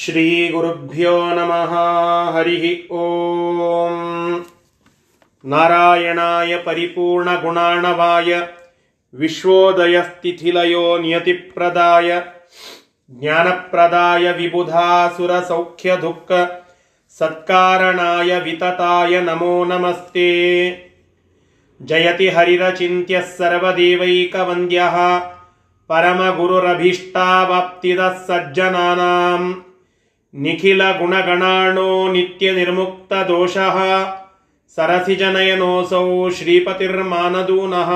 ಶ್ರೀ ಗುರುಭ್ಯೋ ನಮಃ ಹರಿಃ ಓಂ. ನಾರಾಯಣಾಯ ಪರಿಪೂರ್ಣಗುಣಾಣವಾಯ ವಿಶ್ವೋದಯಸ್ಥಿತಿಲಯೋ ನಿಯತಿಪ್ರದಾಯ ಜ್ಞಾನಪ್ರದಾಯ ವಿಬುಧಾಸುರಸೌಖ್ಯದುಃಖ ಸತ್ಕಾರಣಾಯ ವಿತತಾಯ ನಮೋ ನಮಸ್ತೆ. ಜಯತಿ ಹರಿರಚಿಂತ್ಯಃ ಸರ್ವದೇವೈಕವಂದ್ಯಃ ಪರಮಗುರುರಭೀಷ್ಟಾವಾಪ್ತಿದಃ ಸಜ್ಜನಾನಾಂ ನಿಖಿಲಗುಣಗಣಾಣೋ ನಿತ್ಯನಿರ್ಮುಕ್ತದೋಷಃ ಸರಸಿಜನಯನೋಸೌ ಶ್ರೀಪತಿರ್ಮಾನದೂನಃ.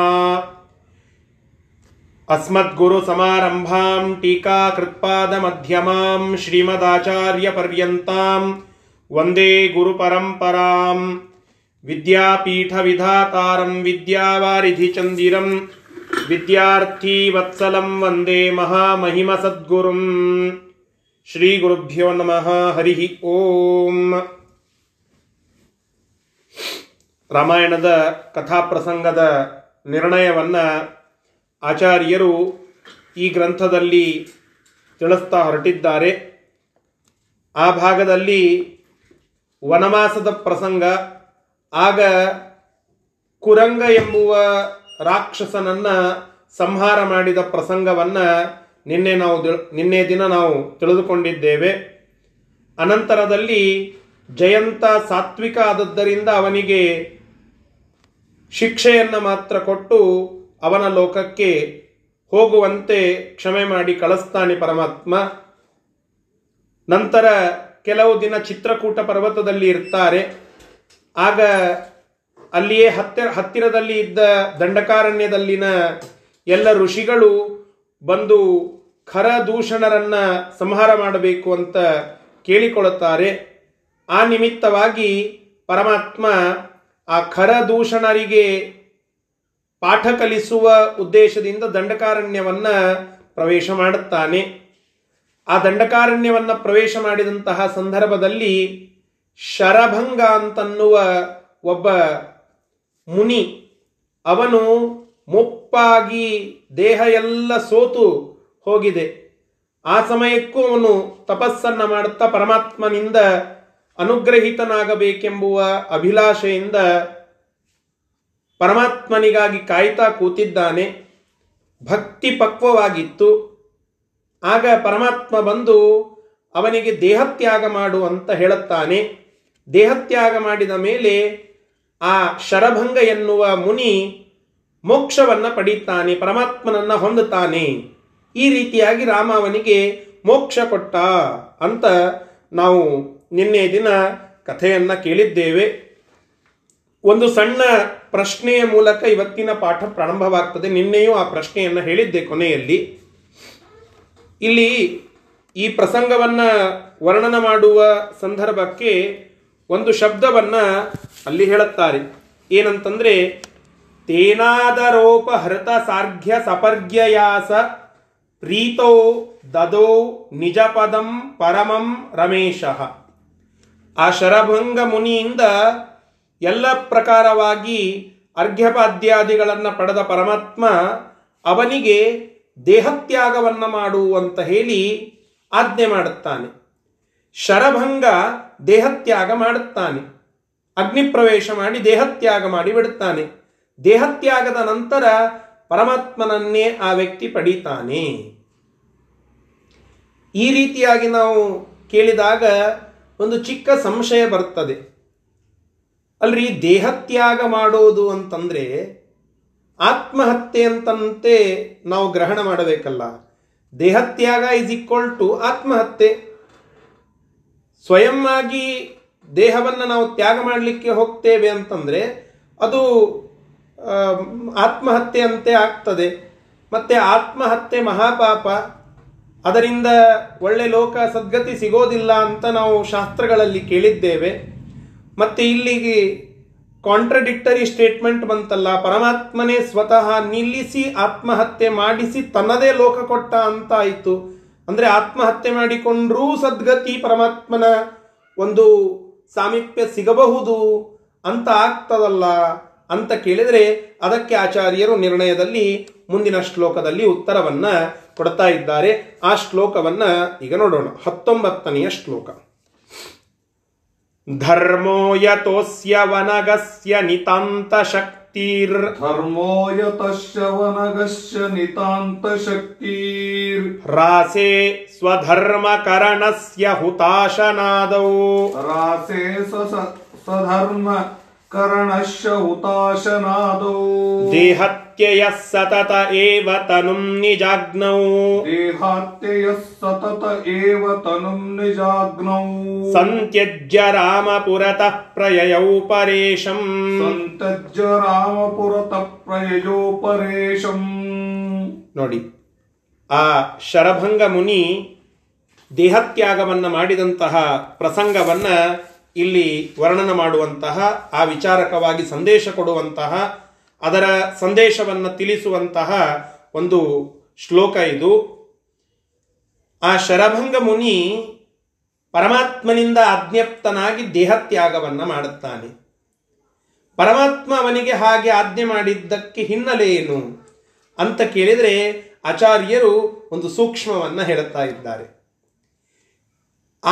ಅಸ್ಮದ್ಗುರುಸಮಾರಂಭಾಂ ಟೀಕಾಕೃತ್ಪಾದಮಧ್ಯಮಾಂ ಶ್ರೀಮದಾಚಾರ್ಯಪರ್ಯಂತಾಂ ವಂದೇ ಗುರುಪರಂಪರಾಂ. ವಿದ್ಯಾಪೀಠವಿಧಾತಾರಂ ವಿದ್ಯಾವಾರಿಧಿಚಂದಿರಂ ವಿದ್ಯಾರ್ಥೀವತ್ಸಲಂ ವಂದೇ ಮಹಾಮಹಿಮಸದ್ಗುರುಂ. ಶ್ರೀಗುರುಭ್ಯೋ ನಮಃ ಹರಿಃ ಓಂ. ರಾಮಾಯಣದ ಕಥಾಪ್ರಸಂಗದ ನಿರ್ಣಯವನ್ನು ಆಚಾರ್ಯರು ಈ ಗ್ರಂಥದಲ್ಲಿ ತಿಳಿಸ್ತಾ ಹೊರಟಿದ್ದಾರೆ. ಆ ಭಾಗದಲ್ಲಿ ವನವಾಸದ ಪ್ರಸಂಗ. ಆಗ ಕುರಂಗ ಎಂಬುವ ರಾಕ್ಷಸನನ್ನು ಸಂಹಾರ ಮಾಡಿದ ಪ್ರಸಂಗವನ್ನು ನಿನ್ನೆ ದಿನ ನಾವು ತಿಳಿದುಕೊಂಡಿದ್ದೇವೆ. ಅನಂತರದಲ್ಲಿ ಜಯಂತ ಸಾತ್ವಿಕ ಆದದ್ದರಿಂದ ಅವನಿಗೆ ಶಿಕ್ಷೆಯನ್ನು ಮಾತ್ರ ಕೊಟ್ಟು ಅವನ ಲೋಕಕ್ಕೆ ಹೋಗುವಂತೆ ಕ್ಷಮೆ ಮಾಡಿ ಕಳಿಸ್ತಾನೆ ಪರಮಾತ್ಮ. ನಂತರ ಕೆಲವು ದಿನ ಚಿತ್ರಕೂಟ ಪರ್ವತದಲ್ಲಿ ಇರ್ತಾರೆ. ಆಗ ಅಲ್ಲಿಯೇ ಹತ್ತಿರದಲ್ಲಿ ಇದ್ದ ದಂಡಕಾರಣ್ಯದಲ್ಲಿನ ಎಲ್ಲ ಋಷಿಗಳು ಬಂದು ಖರದೂಷಣರನ್ನು ಸಂಹಾರ ಮಾಡಬೇಕು ಅಂತ ಕೇಳಿಕೊಳ್ಳುತ್ತಾರೆ. ಆ ನಿಮಿತ್ತವಾಗಿ ಪರಮಾತ್ಮ ಆ ಖರದೂಷಣರಿಗೆ ಪಾಠ ಕಲಿಸುವ ಉದ್ದೇಶದಿಂದ ದಂಡಕಾರಣ್ಯವನ್ನು ಪ್ರವೇಶ ಮಾಡುತ್ತಾನೆ. ಆ ದಂಡಕಾರಣ್ಯವನ್ನು ಪ್ರವೇಶ ಮಾಡಿದಂತಹ ಸಂದರ್ಭದಲ್ಲಿ ಶರಭಂಗ ಅಂತನ್ನುವ ಒಬ್ಬ ಮುನಿ, ಅವನು ಮುಪ್ಪಾಗಿ ದೇಹ ಎಲ್ಲ ಸೋತು ಹೋಗಿದೆ. ಆ ಸಮಯಕ್ಕೂ ಅವನು ತಪಸ್ಸನ್ನು ಮಾಡುತ್ತಾ ಪರಮಾತ್ಮನಿಂದ ಅನುಗ್ರಹಿತನಾಗಬೇಕೆಂಬುವ ಅಭಿಲಾಷೆಯಿಂದ ಪರಮಾತ್ಮನಿಗಾಗಿ ಕಾಯ್ತಾ ಕೂತಿದ್ದಾನೆ. ಭಕ್ತಿ ಪಕ್ವವಾಗಿತ್ತು. ಆಗ ಪರಮಾತ್ಮ ಬಂದು ಅವನಿಗೆ ದೇಹತ್ಯಾಗ ಮಾಡು ಅಂತ ಹೇಳುತ್ತಾನೆ. ದೇಹತ್ಯಾಗ ಮಾಡಿದ ಮೇಲೆ ಆ ಶರಭಂಗ ಎನ್ನುವ ಮುನಿ ಮೋಕ್ಷವನ್ನು ಪಡೀತಾನೆ, ಪರಮಾತ್ಮನನ್ನು ಹೊಂದುತ್ತಾನೆ. ಈ ರೀತಿಯಾಗಿ ರಾಮ ಅವನಿಗೆ ಮೋಕ್ಷ ಕೊಟ್ಟ ಅಂತ ನಾವು ನಿನ್ನೆ ದಿನ ಕಥೆಯನ್ನು ಕೇಳಿದ್ದೇವೆ. ಒಂದು ಸಣ್ಣ ಪ್ರಶ್ನೆಯ ಮೂಲಕ ಇವತ್ತಿನ ಪಾಠ ಪ್ರಾರಂಭವಾಗ್ತದೆ. ನಿನ್ನೆಯೂ ಆ ಪ್ರಶ್ನೆಯನ್ನು ಹೇಳಿದ್ದೆ ಕೊನೆಯಲ್ಲಿ. ಇಲ್ಲಿ ಈ ಪ್ರಸಂಗವನ್ನು ವರ್ಣನ ಮಾಡುವ ಸಂದರ್ಭಕ್ಕೆ ಒಂದು ಶಬ್ದವನ್ನು ಅಲ್ಲಿ ಹೇಳುತ್ತಾರೆ. ಏನಂತಂದರೆ, ತೇನಾದರೋಪಹೃತ ಸಾರ್ಘ್ಯ ಸಪರ್ಘ್ಯಯಾಸ ಪ್ರೀತೋ ದದೋ ನಿಜಪದಂ ಪರಮಂ ರಮೇಶಃ. ಆ ಶರಭಂಗ ಮುನಿಯಿಂದ ಎಲ್ಲ ಪ್ರಕಾರವಾಗಿ ಅರ್ಘ್ಯಪಾದ್ಯಾದಿಗಳನ್ನು ಪಡೆದ ಪರಮಾತ್ಮ ಅವನಿಗೆ ದೇಹತ್ಯಾಗವನ್ನು ಮಾಡುವಂತ ಹೇಳಿ ಆಜ್ಞೆ ಮಾಡುತ್ತಾನೆ. ಶರಭಂಗ ದೇಹತ್ಯಾಗ ಮಾಡುತ್ತಾನೆ. ಅಗ್ನಿಪ್ರವೇಶ ಮಾಡಿ ದೇಹತ್ಯಾಗ ಮಾಡಿ ಬಿಡುತ್ತಾನೆ. ದೇಹತ್ಯಾಗದ ನಂತರ ಪರಮಾತ್ಮನನ್ನೇ ಆ ವ್ಯಕ್ತಿ ಪಡೀತಾನೆ. ಈ ರೀತಿಯಾಗಿ ನಾವು ಕೇಳಿದಾಗ ಒಂದು ಚಿಕ್ಕ ಸಂಶಯ ಬರ್ತದೆ. ಅಲ್ರಿ, ದೇಹತ್ಯಾಗ ಮಾಡೋದು ಅಂತಂದರೆ ಆತ್ಮಹತ್ಯೆ ಅಂತಂತೆ ನಾವು ಗ್ರಹಣ ಮಾಡಬೇಕಲ್ಲ. ದೇಹತ್ಯಾಗ ಈಸ್ ಈಕ್ವಲ್ ಟು ಆತ್ಮಹತ್ಯೆ. ಸ್ವಯಂ ಆಗಿ ದೇಹವನ್ನು ನಾವು ತ್ಯಾಗ ಮಾಡಲಿಕ್ಕೆ ಹೋಗ್ತೇವೆ ಅಂತಂದರೆ ಅದು ಆತ್ಮಹತ್ಯೆ ಅಂತೆ ಆಗ್ತದೆ. ಮತ್ತು ಆತ್ಮಹತ್ಯೆ ಮಹಾಪಾಪ, ಅದರಿಂದ ಒಳ್ಳೆ ಲೋಕ ಸದ್ಗತಿ ಸಿಗೋದಿಲ್ಲ ಅಂತ ನಾವು ಶಾಸ್ತ್ರಗಳಲ್ಲಿ ಕೇಳಿದ್ದೇವೆ. ಮತ್ತು ಇಲ್ಲಿಗೆ ಕಾಂಟ್ರಡಿಕ್ಟರಿ ಸ್ಟೇಟ್ಮೆಂಟ್ ಬಂತಲ್ಲ, ಪರಮಾತ್ಮನೇ ಸ್ವತಃ ನಿಲ್ಲಿಸಿ ಆತ್ಮಹತ್ಯೆ ಮಾಡಿಸಿ ತನ್ನದೇ ಲೋಕ ಕೊಟ್ಟ ಅಂತ ಆಯಿತು. ಅಂದರೆ ಆತ್ಮಹತ್ಯೆ ಮಾಡಿಕೊಂಡ್ರೂ ಸದ್ಗತಿ ಪರಮಾತ್ಮನ ಒಂದು ಸಾಮೀಪ್ಯ ಸಿಗಬಹುದು ಅಂತ ಆಗ್ತದಲ್ಲ. ಅಂತ ಕೇಳಿದರೆ ಅದಕ್ಕೆ ಆಚಾರ್ಯರು ನಿರ್ಣಯದಲ್ಲಿ ಮುಂದಿನ ಶ್ಲೋಕದಲ್ಲಿ ಉತ್ತರವನ್ನ ಕೊಡ್ತಾ ಇದ್ದಾರೆ. ಆ ಶ್ಲೋಕವನ್ನ ಈಗ ನೋಡೋಣ. 19ನೇ ಶ್ಲೋಕ. ಧರ್ಮೋ ಯತೋಸ್ಯ ವನಗಸ್ಯ ನಿತಾಂತ ಶಕ್ತಿರ್, ಧರ್ಮೋ ಯತಸ್ಯ ವನಗಸ್ಯ ನಿತಾಂತ ಶಕ್ತಿರ್, ರಾಸೇ ಸ್ವಧರ್ಮಕರಣಸ್ಯ ಹುತಾಶನಾದೌ, ರಾಸೇ ಸ್ವಧರ್ಮ ಕರ್ಣಶ್ಯ ಹುತಾಶನಾದೋ, ದೇಹತ್ಯಯಃ ಸತತ ಏವ ತನುಂ ನಿಜಾಗ್ನೌ, ದೇಹತ್ಯಯಃ ಸತತ ಏವ ತನುಂ ನಿಜಾಗ್ನೌ, ಸಂತ್ಯಜ್ಯ ರಾಮಪುರತಃ ಪ್ರಯಯೌ ಪರೇಶಂ, ಸಂತ್ಯಜ್ಯ ರಾಮಪುರತಃ ಪ್ರಯಯೌ ಪರೇಶಂ. ನೋಡಿ, ಆ ಶರಭಂಗ ಮುನಿ ದೇಹತ್ಯಾಗವನ್ನು ಮಾಡಿದಂತಹ ಪ್ರಸಂಗವನ್ನ ಇಲ್ಲಿ ವರ್ಣನ ಮಾಡುವಂತಹ, ಆ ವಿಚಾರಕವಾಗಿ ಸಂದೇಶ ಕೊಡುವಂತಹ, ಅದರ ಸಂದೇಶವನ್ನು ತಿಳಿಸುವಂತಹ ಒಂದು ಶ್ಲೋಕ ಇದು. ಆ ಶರಭಂಗ ಮುನಿ ಪರಮಾತ್ಮನಿಂದ ಆಜ್ಞಪ್ತನಾಗಿ ದೇಹತ್ಯಾಗವನ್ನು ಮಾಡುತ್ತಾನೆ. ಪರಮಾತ್ಮ ಅವನಿಗೆ ಹಾಗೆ ಆಜ್ಞೆ ಮಾಡಿದ್ದಕ್ಕೆ ಹಿನ್ನೆಲೆ ಏನು ಅಂತ ಕೇಳಿದರೆ ಆಚಾರ್ಯರು ಒಂದು ಸೂಕ್ಷ್ಮವನ್ನು ಹೇಳುತ್ತಾ ಇದ್ದಾರೆ.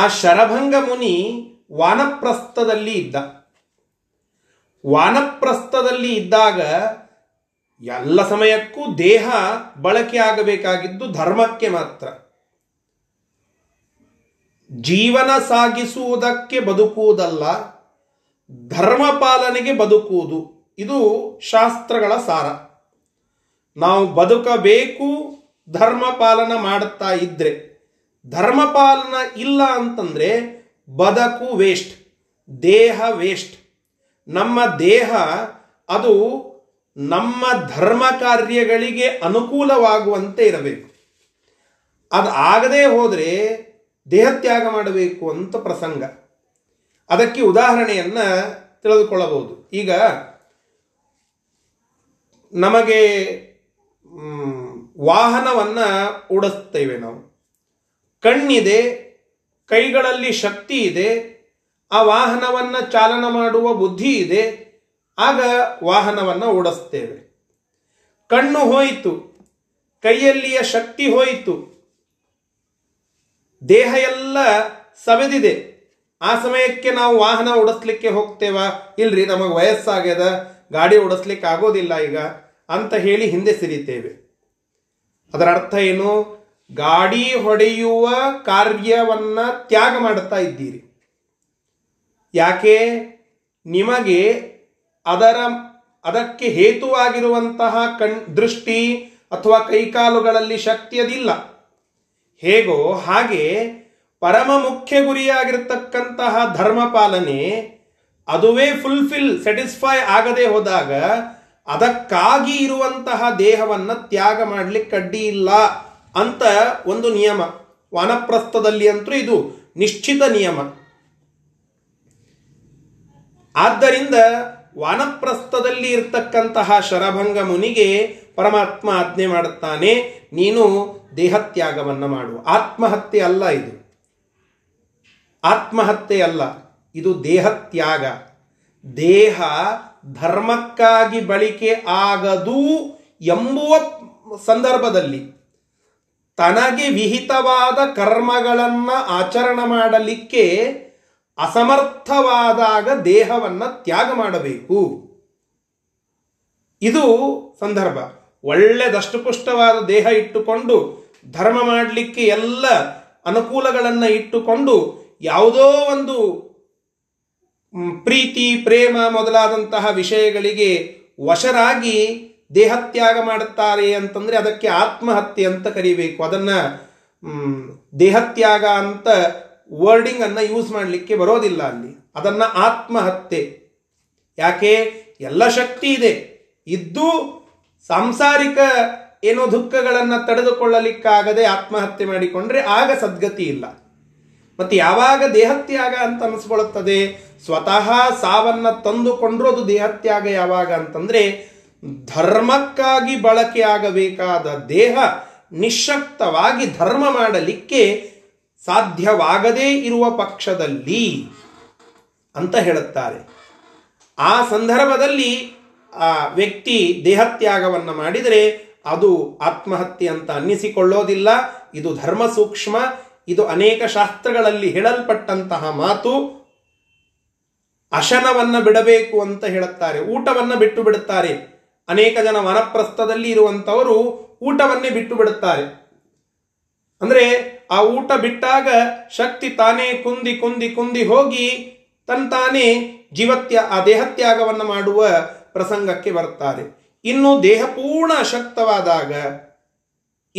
ಆ ಶರಭಂಗ ಮುನಿ ವಾನಪ್ರಸ್ಥದಲ್ಲಿ ಇದ್ದ. ವಾನಪ್ರಸ್ಥದಲ್ಲಿ ಇದ್ದಾಗ ಎಲ್ಲ ಸಮಯಕ್ಕೂ ದೇಹ ಬಳಕೆ ಆಗಬೇಕಾಗಿದ್ದು ಧರ್ಮಕ್ಕೆ ಮಾತ್ರ. ಜೀವನ ಸಾಗಿಸುವುದಕ್ಕೆ ಬದುಕುವುದಲ್ಲ, ಧರ್ಮ ಪಾಲನೆಗೆ ಬದುಕುವುದು. ಇದು ಶಾಸ್ತ್ರಗಳ ಸಾರ. ನಾವು ಬದುಕಬೇಕು ಧರ್ಮ ಪಾಲನ ಮಾಡುತ್ತಾ ಇದ್ರೆ. ಧರ್ಮ ಪಾಲನ ಇಲ್ಲ ಅಂತಂದರೆ ಬದುಕು ವೇಸ್ಟ್, ದೇಹ ವೇಸ್ಟ್. ನಮ್ಮ ದೇಹ ಅದು ನಮ್ಮ ಧರ್ಮ ಕಾರ್ಯಗಳಿಗೆ ಅನುಕೂಲವಾಗುವಂತೆ ಇರಬೇಕು. ಅದು ಆಗದೇ ಹೋದರೆ ದೇಹತ್ಯಾಗ ಮಾಡಬೇಕು ಅಂತ ಪ್ರಸಂಗ. ಅದಕ್ಕೆ ಉದಾಹರಣೆಯನ್ನು ತಿಳಿದುಕೊಳ್ಳಬಹುದು. ಈಗ ನಮಗೆ ವಾಹನವನ್ನು ಓಡಿಸ್ತೇವೆ, ನಾವು ಕಣ್ಣಿದೆ, ಕೈಗಳಲ್ಲಿ ಶಕ್ತಿ ಇದೆ, ಆ ವಾಹನವನ್ನು ಚಾಲನ ಮಾಡುವ ಬುದ್ಧಿ ಇದೆ, ಆಗ ವಾಹನವನ್ನು ಓಡಿಸ್ತೇವೆ. ಕಣ್ಣು ಹೋಯಿತು, ಕೈಯಲ್ಲಿಯ ಶಕ್ತಿ ಹೋಯಿತು, ದೇಹ ಎಲ್ಲ ಸವೆದಿದೆ. ಆ ಸಮಯಕ್ಕೆ ನಾವು ವಾಹನ ಓಡಿಸ್ಲಿಕ್ಕೆ ಹೋಗ್ತೇವಾ? ಇಲ್ರಿ, ನಮಗೆ ವಯಸ್ಸಾಗ್ಯದ, ಗಾಡಿ ಓಡಿಸ್ಲಿಕ್ಕೆ ಆಗೋದಿಲ್ಲ ಈಗ ಅಂತ ಹೇಳಿ ಹಿಂದೆ ಸಿರಿತೇವೆ. ಅದರ ಅರ್ಥ ಏನು? ಗಾಡಿ ಹೊಡೆಯುವ ಕಾರ್ಯವನ್ನು ತ್ಯಾಗ ಮಾಡುತ್ತಾ ಇದ್ದೀರಿ. ಯಾಕೆ? ನಿಮಗೆ ಅದಕ್ಕೆ ಹೇತುವಾಗಿರುವಂತಹ ದೃಷ್ಟಿ ಅಥವಾ ಕೈಕಾಲುಗಳಲ್ಲಿ ಶಕ್ತಿ ಅದಿಲ್ಲ. ಹೇಗೋ ಹಾಗೆ ಪರಮ ಮುಖ್ಯ ಗುರಿಯಾಗಿರ್ತಕ್ಕಂತಹ ಧರ್ಮ ಪಾಲನೆ ಅದುವೇ ಫುಲ್ಫಿಲ್, ಸ್ಯಾಟಿಸ್ಫೈ ಆಗದೆ ಹೋದಾಗ ಅದಕ್ಕಾಗಿ ಇರುವಂತಹ ದೇಹವನ್ನು ತ್ಯಾಗ ಮಾಡಲಿಕ್ಕೆ ಅಡ್ಡಿ ಇಲ್ಲ ಅಂತ ಒಂದು ನಿಯಮ. ವಾನಪ್ರಸ್ಥದಲ್ಲಿ ಅಂತೂ ಇದು ನಿಶ್ಚಿತ ನಿಯಮ. ಆದ್ದರಿಂದ ವಾನಪ್ರಸ್ಥದಲ್ಲಿ ಇರ್ತಕ್ಕಂತಹ ಶರಭಂಗ ಮುನಿಗೆ ಪರಮಾತ್ಮ ಆಜ್ಞೆ ಮಾಡುತ್ತಾನೆ, ನೀನು ದೇಹತ್ಯಾಗವನ್ನು ಮಾಡು. ಆತ್ಮಹತ್ಯೆ ಅಲ್ಲ ಇದು, ಆತ್ಮಹತ್ಯೆ ಅಲ್ಲ, ಇದು ದೇಹತ್ಯಾಗ. ದೇಹ ಧರ್ಮಕ್ಕಾಗಿ ಬಳಕೆ ಆಗದು ಎಂಬುವ ಸಂದರ್ಭದಲ್ಲಿ ತನಗೆ ವಿಹಿತವಾದ ಕರ್ಮಗಳನ್ನು ಆಚರಣೆ ಮಾಡಲಿಕ್ಕೆ ಅಸಮರ್ಥವಾದಾಗ ದೇಹವನ್ನು ತ್ಯಾಗ ಮಾಡಬೇಕು. ಇದು ಸಂದರ್ಭ. ಒಳ್ಳೆಯದಷ್ಟು ಪುಷ್ಟವಾದ ದೇಹ ಇಟ್ಟುಕೊಂಡು ಧರ್ಮ ಮಾಡಲಿಕ್ಕೆ ಎಲ್ಲ ಅನುಕೂಲಗಳನ್ನು ಇಟ್ಟುಕೊಂಡು ಯಾವುದೋ ಒಂದು ಪ್ರೀತಿ, ಪ್ರೇಮ ಮೊದಲಾದಂತಹ ವಿಷಯಗಳಿಗೆ ವಶರಾಗಿ ದೇಹತ್ಯಾಗ ಮಾಡುತ್ತಾರೆ ಅಂತಂದರೆ ಅದಕ್ಕೆ ಆತ್ಮಹತ್ಯೆ ಅಂತ ಕರಿಬೇಕು. ಅದನ್ನು ದೇಹತ್ಯಾಗ ಅಂತ ವರ್ಡಿಂಗನ್ನು ಯೂಸ್ ಮಾಡಲಿಕ್ಕೆ ಬರೋದಿಲ್ಲ ಅಲ್ಲಿ. ಅದನ್ನು ಆತ್ಮಹತ್ಯೆ. ಯಾಕೆ? ಎಲ್ಲ ಶಕ್ತಿ ಇದೆ, ಇದ್ದು ಸಾಂಸಾರಿಕ ಏನೋ ದುಃಖಗಳನ್ನು ತಡೆದುಕೊಳ್ಳಲಿಕ್ಕಾಗದೆ ಆತ್ಮಹತ್ಯೆ ಮಾಡಿಕೊಂಡ್ರೆ ಆಗ ಸದ್ಗತಿ ಇಲ್ಲ. ಮತ್ತು ಯಾವಾಗ ದೇಹತ್ಯಾಗ ಅಂತ ಅನಿಸ್ಕೊಳ್ಳುತ್ತದೆ? ಸ್ವತಃ ಸಾವನ್ನು ತಂದುಕೊಂಡ್ರೂ ಅದು ದೇಹತ್ಯಾಗ ಯಾವಾಗ ಅಂತಂದರೆ ಧರ್ಮಕ್ಕಾಗಿ ಬಳಕೆಯಾಗಬೇಕಾದ ದೇಹ ನಿಶ್ಶಕ್ತವಾಗಿ ಧರ್ಮ ಮಾಡಲಿಕ್ಕೆ ಸಾಧ್ಯವಾಗದೇ ಇರುವ ಪಕ್ಷದಲ್ಲಿ ಅಂತ ಹೇಳುತ್ತಾರೆ. ಆ ಸಂದರ್ಭದಲ್ಲಿ ಆ ವ್ಯಕ್ತಿ ದೇಹತ್ಯಾಗವನ್ನು ಮಾಡಿದರೆ ಅದು ಆತ್ಮಹತ್ಯೆ ಅಂತ ಅನ್ನಿಸಿಕೊಳ್ಳೋದಿಲ್ಲ. ಇದು ಧರ್ಮ ಸೂಕ್ಷ್ಮ, ಇದು ಅನೇಕ ಶಾಸ್ತ್ರಗಳಲ್ಲಿ ಹೇಳಲ್ಪಟ್ಟಂತಹ ಮಾತು. ಅಶನವನ್ನು ಬಿಡಬೇಕು ಅಂತ ಹೇಳುತ್ತಾರೆ, ಊಟವನ್ನು ಬಿಟ್ಟು ಬಿಡುತ್ತಾರೆ. ಅನೇಕ ಜನ ವನಪ್ರಸ್ಥದಲ್ಲಿ ಇರುವಂಥವರು ಊಟವನ್ನೇ ಬಿಟ್ಟು ಬಿಡುತ್ತಾರೆ. ಅಂದರೆ ಆ ಊಟ ಬಿಟ್ಟಾಗ ಶಕ್ತಿ ತಾನೇ ಕುಂದಿ ಕುಂದಿ ಕುಂದಿ ಹೋಗಿ ತಂತಾನೇ ಆ ದೇಹತ್ಯಾಗವನ್ನು ಮಾಡುವ ಪ್ರಸಂಗಕ್ಕೆ ಬರ್ತಾರೆ. ಇನ್ನು ದೇಹ ಪೂರ್ಣ ಅಶಕ್ತವಾದಾಗ,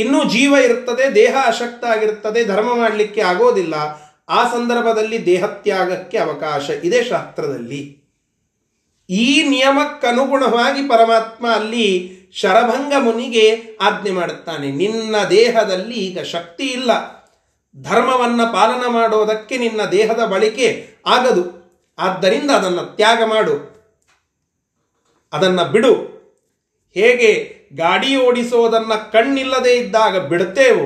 ಇನ್ನೂ ಜೀವ ಇರ್ತದೆ, ದೇಹ ಅಶಕ್ತ ಆಗಿರ್ತದೆ, ಧರ್ಮ ಮಾಡಲಿಕ್ಕೆ ಆಗೋದಿಲ್ಲ. ಆ ಸಂದರ್ಭದಲ್ಲಿ ದೇಹತ್ಯಾಗಕ್ಕೆ ಅವಕಾಶ ಇದೆ ಶಾಸ್ತ್ರದಲ್ಲಿ. ಈ ನಿಯಮಕ್ಕನುಗುಣವಾಗಿ ಪರಮಾತ್ಮ ಅಲ್ಲಿ ಶರಭಂಗ ಮುನಿಗೆ ಆಜ್ಞೆ ಮಾಡುತ್ತಾನೆ, ನಿನ್ನ ದೇಹದಲ್ಲಿ ಈಗ ಶಕ್ತಿ ಇಲ್ಲ, ಧರ್ಮವನ್ನು ಪಾಲನೆ ಮಾಡೋದಕ್ಕೆ ನಿನ್ನ ದೇಹದ ಬಳಿಕೆ ಆಗದು, ಆದ್ದರಿಂದ ಅದನ್ನು ತ್ಯಾಗ ಮಾಡು, ಅದನ್ನು ಬಿಡು. ಹೇಗೆ ಗಾಡಿ ಓಡಿಸೋದನ್ನು ಕಣ್ಣಿಲ್ಲದೆ ಇದ್ದಾಗ ಬಿಡುತ್ತೇವೋ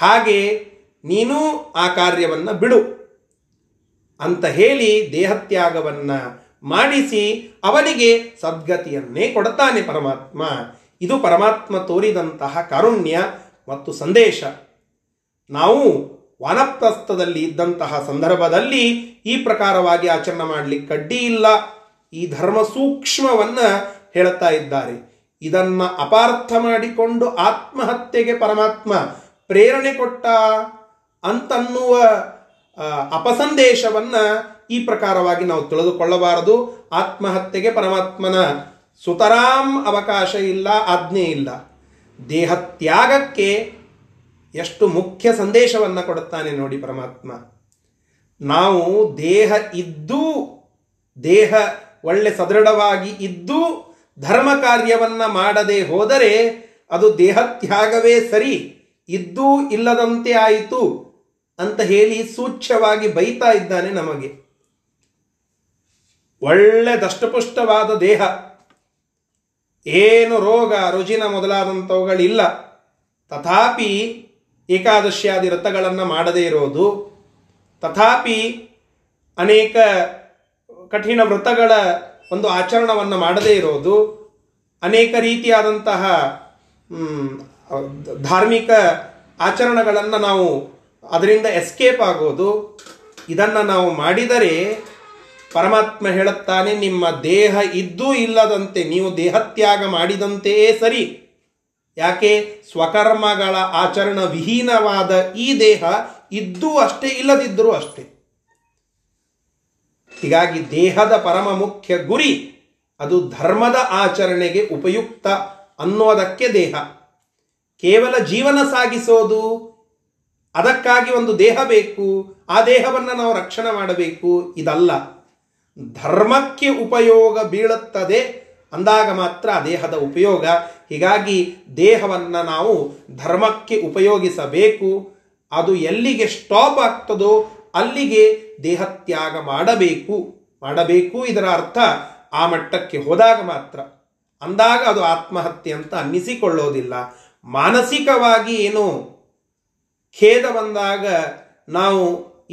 ಹಾಗೆ ನೀನು ಆ ಕಾರ್ಯವನ್ನು ಬಿಡು ಅಂತ ಹೇಳಿ ದೇಹತ್ಯಾಗವನ್ನು ಮಾಡಿಸಿ ಅವನಿಗೆ ಸದ್ಗತಿಯನ್ನೇ ಕೊಡುತ್ತಾನೆ ಪರಮಾತ್ಮ. ಇದು ಪರಮಾತ್ಮ ತೋರಿದಂತಹ ಕಾರುಣ್ಯ ಮತ್ತು ಸಂದೇಶ. ನಾವು ವಾನಪ್ರಸ್ಥದಲ್ಲಿ ಇದ್ದಂತಹ ಸಂದರ್ಭದಲ್ಲಿ ಈ ಪ್ರಕಾರವಾಗಿ ಆಚರಣೆ ಮಾಡಲಿಕ್ಕೆ ಅಡ್ಡಿ ಇಲ್ಲ. ಈ ಧರ್ಮ ಸೂಕ್ಷ್ಮವನ್ನು ಹೇಳುತ್ತಾ ಇದ್ದಾರೆ. ಇದನ್ನು ಅಪಾರ್ಥ ಮಾಡಿಕೊಂಡು ಆತ್ಮಹತ್ಯೆಗೆ ಪರಮಾತ್ಮ ಪ್ರೇರಣೆ ಕೊಟ್ಟ ಅಂತನ್ನುವ ಅಪಸಂದೇಶವನ್ನು ಈ ಪ್ರಕಾರವಾಗಿ ನಾವು ತಿಳಿದುಕೊಳ್ಳಬಾರದು. ಆತ್ಮಹತ್ಯೆಗೆ ಪರಮಾತ್ಮನ ಸುತರಾಮ್ ಅವಕಾಶ ಇಲ್ಲ, ಆಜ್ಞೆ ಇಲ್ಲ. ದೇಹತ್ಯಾಗಕ್ಕೆ ಎಷ್ಟು ಮುಖ್ಯ ಸಂದೇಶವನ್ನು ಕೊಡುತ್ತಾನೆ ನೋಡಿ ಪರಮಾತ್ಮ. ನಾವು ದೇಹ ಇದ್ದು, ದೇಹ ಒಳ್ಳೆ ಸದೃಢವಾಗಿ ಇದ್ದು ಧರ್ಮ ಕಾರ್ಯವನ್ನು ಮಾಡದೆ ಹೋದರೆ ಅದು ದೇಹತ್ಯಾಗವೇ ಸರಿ, ಇದ್ದೂ ಇಲ್ಲದಂತೆ ಆಯಿತು ಅಂತ ಹೇಳಿ ಸೂಚ್ಯವಾಗಿ ಬೈತಾ ಇದ್ದಾನೆ ನಮಗೆ. ಒಳ್ಳೆ ದಷ್ಟಪುಷ್ಟವಾದ ದೇಹ, ಏನು ರೋಗ ರುಜಿನ ಮೊದಲಾದಂಥವುಗಳಿಲ್ಲ, ತಥಾಪಿ ಏಕಾದಶಿಯಾದಿ ವ್ರತಗಳನ್ನು ಮಾಡದೇ ಇರೋದು, ತಥಾಪಿ ಅನೇಕ ಕಠಿಣ ವ್ರತಗಳ ಒಂದು ಆಚರಣವನ್ನು ಮಾಡದೇ ಇರೋದು, ಅನೇಕ ರೀತಿಯಾದಂತಹ ಧಾರ್ಮಿಕ ಆಚರಣೆಗಳನ್ನು ನಾವು ಅದರಿಂದ ಎಸ್ಕೇಪ್ ಆಗೋದು, ಇದನ್ನು ನಾವು ಮಾಡಿದರೆ ಪರಮಾತ್ಮ ಹೇಳುತ್ತಾನೆ ನಿಮ್ಮ ದೇಹ ಇದ್ದೂ ಇಲ್ಲದಂತೆ ನೀವು ದೇಹತ್ಯಾಗ ಮಾಡಿದಂತೆಯೇ ಸರಿ. ಯಾಕೆ ಸ್ವಕರ್ಮಗಳ ಆಚರಣ ವಿಹೀನವಾದ ಈ ದೇಹ ಇದ್ದೂ ಅಷ್ಟೇ, ಇಲ್ಲದಿದ್ದರೂ ಅಷ್ಟೇ. ಹೀಗಾಗಿ ದೇಹದ ಪರಮ ಮುಖ್ಯ ಗುರಿ ಅದು ಧರ್ಮದ ಆಚರಣೆಗೆ ಉಪಯುಕ್ತ ಅನ್ನೋದಕ್ಕೆ ದೇಹ. ಕೇವಲ ಜೀವನ ಸಾಗಿಸೋದು, ಅದಕ್ಕಾಗಿ ಒಂದು ದೇಹ ಬೇಕು, ಆ ದೇಹವನ್ನು ನಾವು ರಕ್ಷಣೆ ಮಾಡಬೇಕು, ಇದಲ್ಲ. ಧರ್ಮಕ್ಕೆ ಉಪಯೋಗ ಬೀಳುತ್ತದೆ ಅಂದಾಗ ಮಾತ್ರ ಆ ದೇಹದ ಉಪಯೋಗ. ಹೀಗಾಗಿ ದೇಹವನ್ನು ನಾವು ಧರ್ಮಕ್ಕೆ ಉಪಯೋಗಿಸಬೇಕು. ಅದು ಎಲ್ಲಿಗೆ ಸ್ಟಾಪ್ ಆಗ್ತದೋ ಅಲ್ಲಿಗೆ ದೇಹತ್ಯಾಗ ಮಾಡಬೇಕು. ಇದರ ಅರ್ಥ ಆ ಮಟ್ಟಕ್ಕೆ ಹೋದಾಗ ಮಾತ್ರ, ಅಂದಾಗ ಅದು ಆತ್ಮಹತ್ಯೆ ಅಂತ ಅನ್ನಿಸಿಕೊಳ್ಳೋದಿಲ್ಲ. ಮಾನಸಿಕವಾಗಿ ಏನು ಖೇದ ಬಂದಾಗ ನಾವು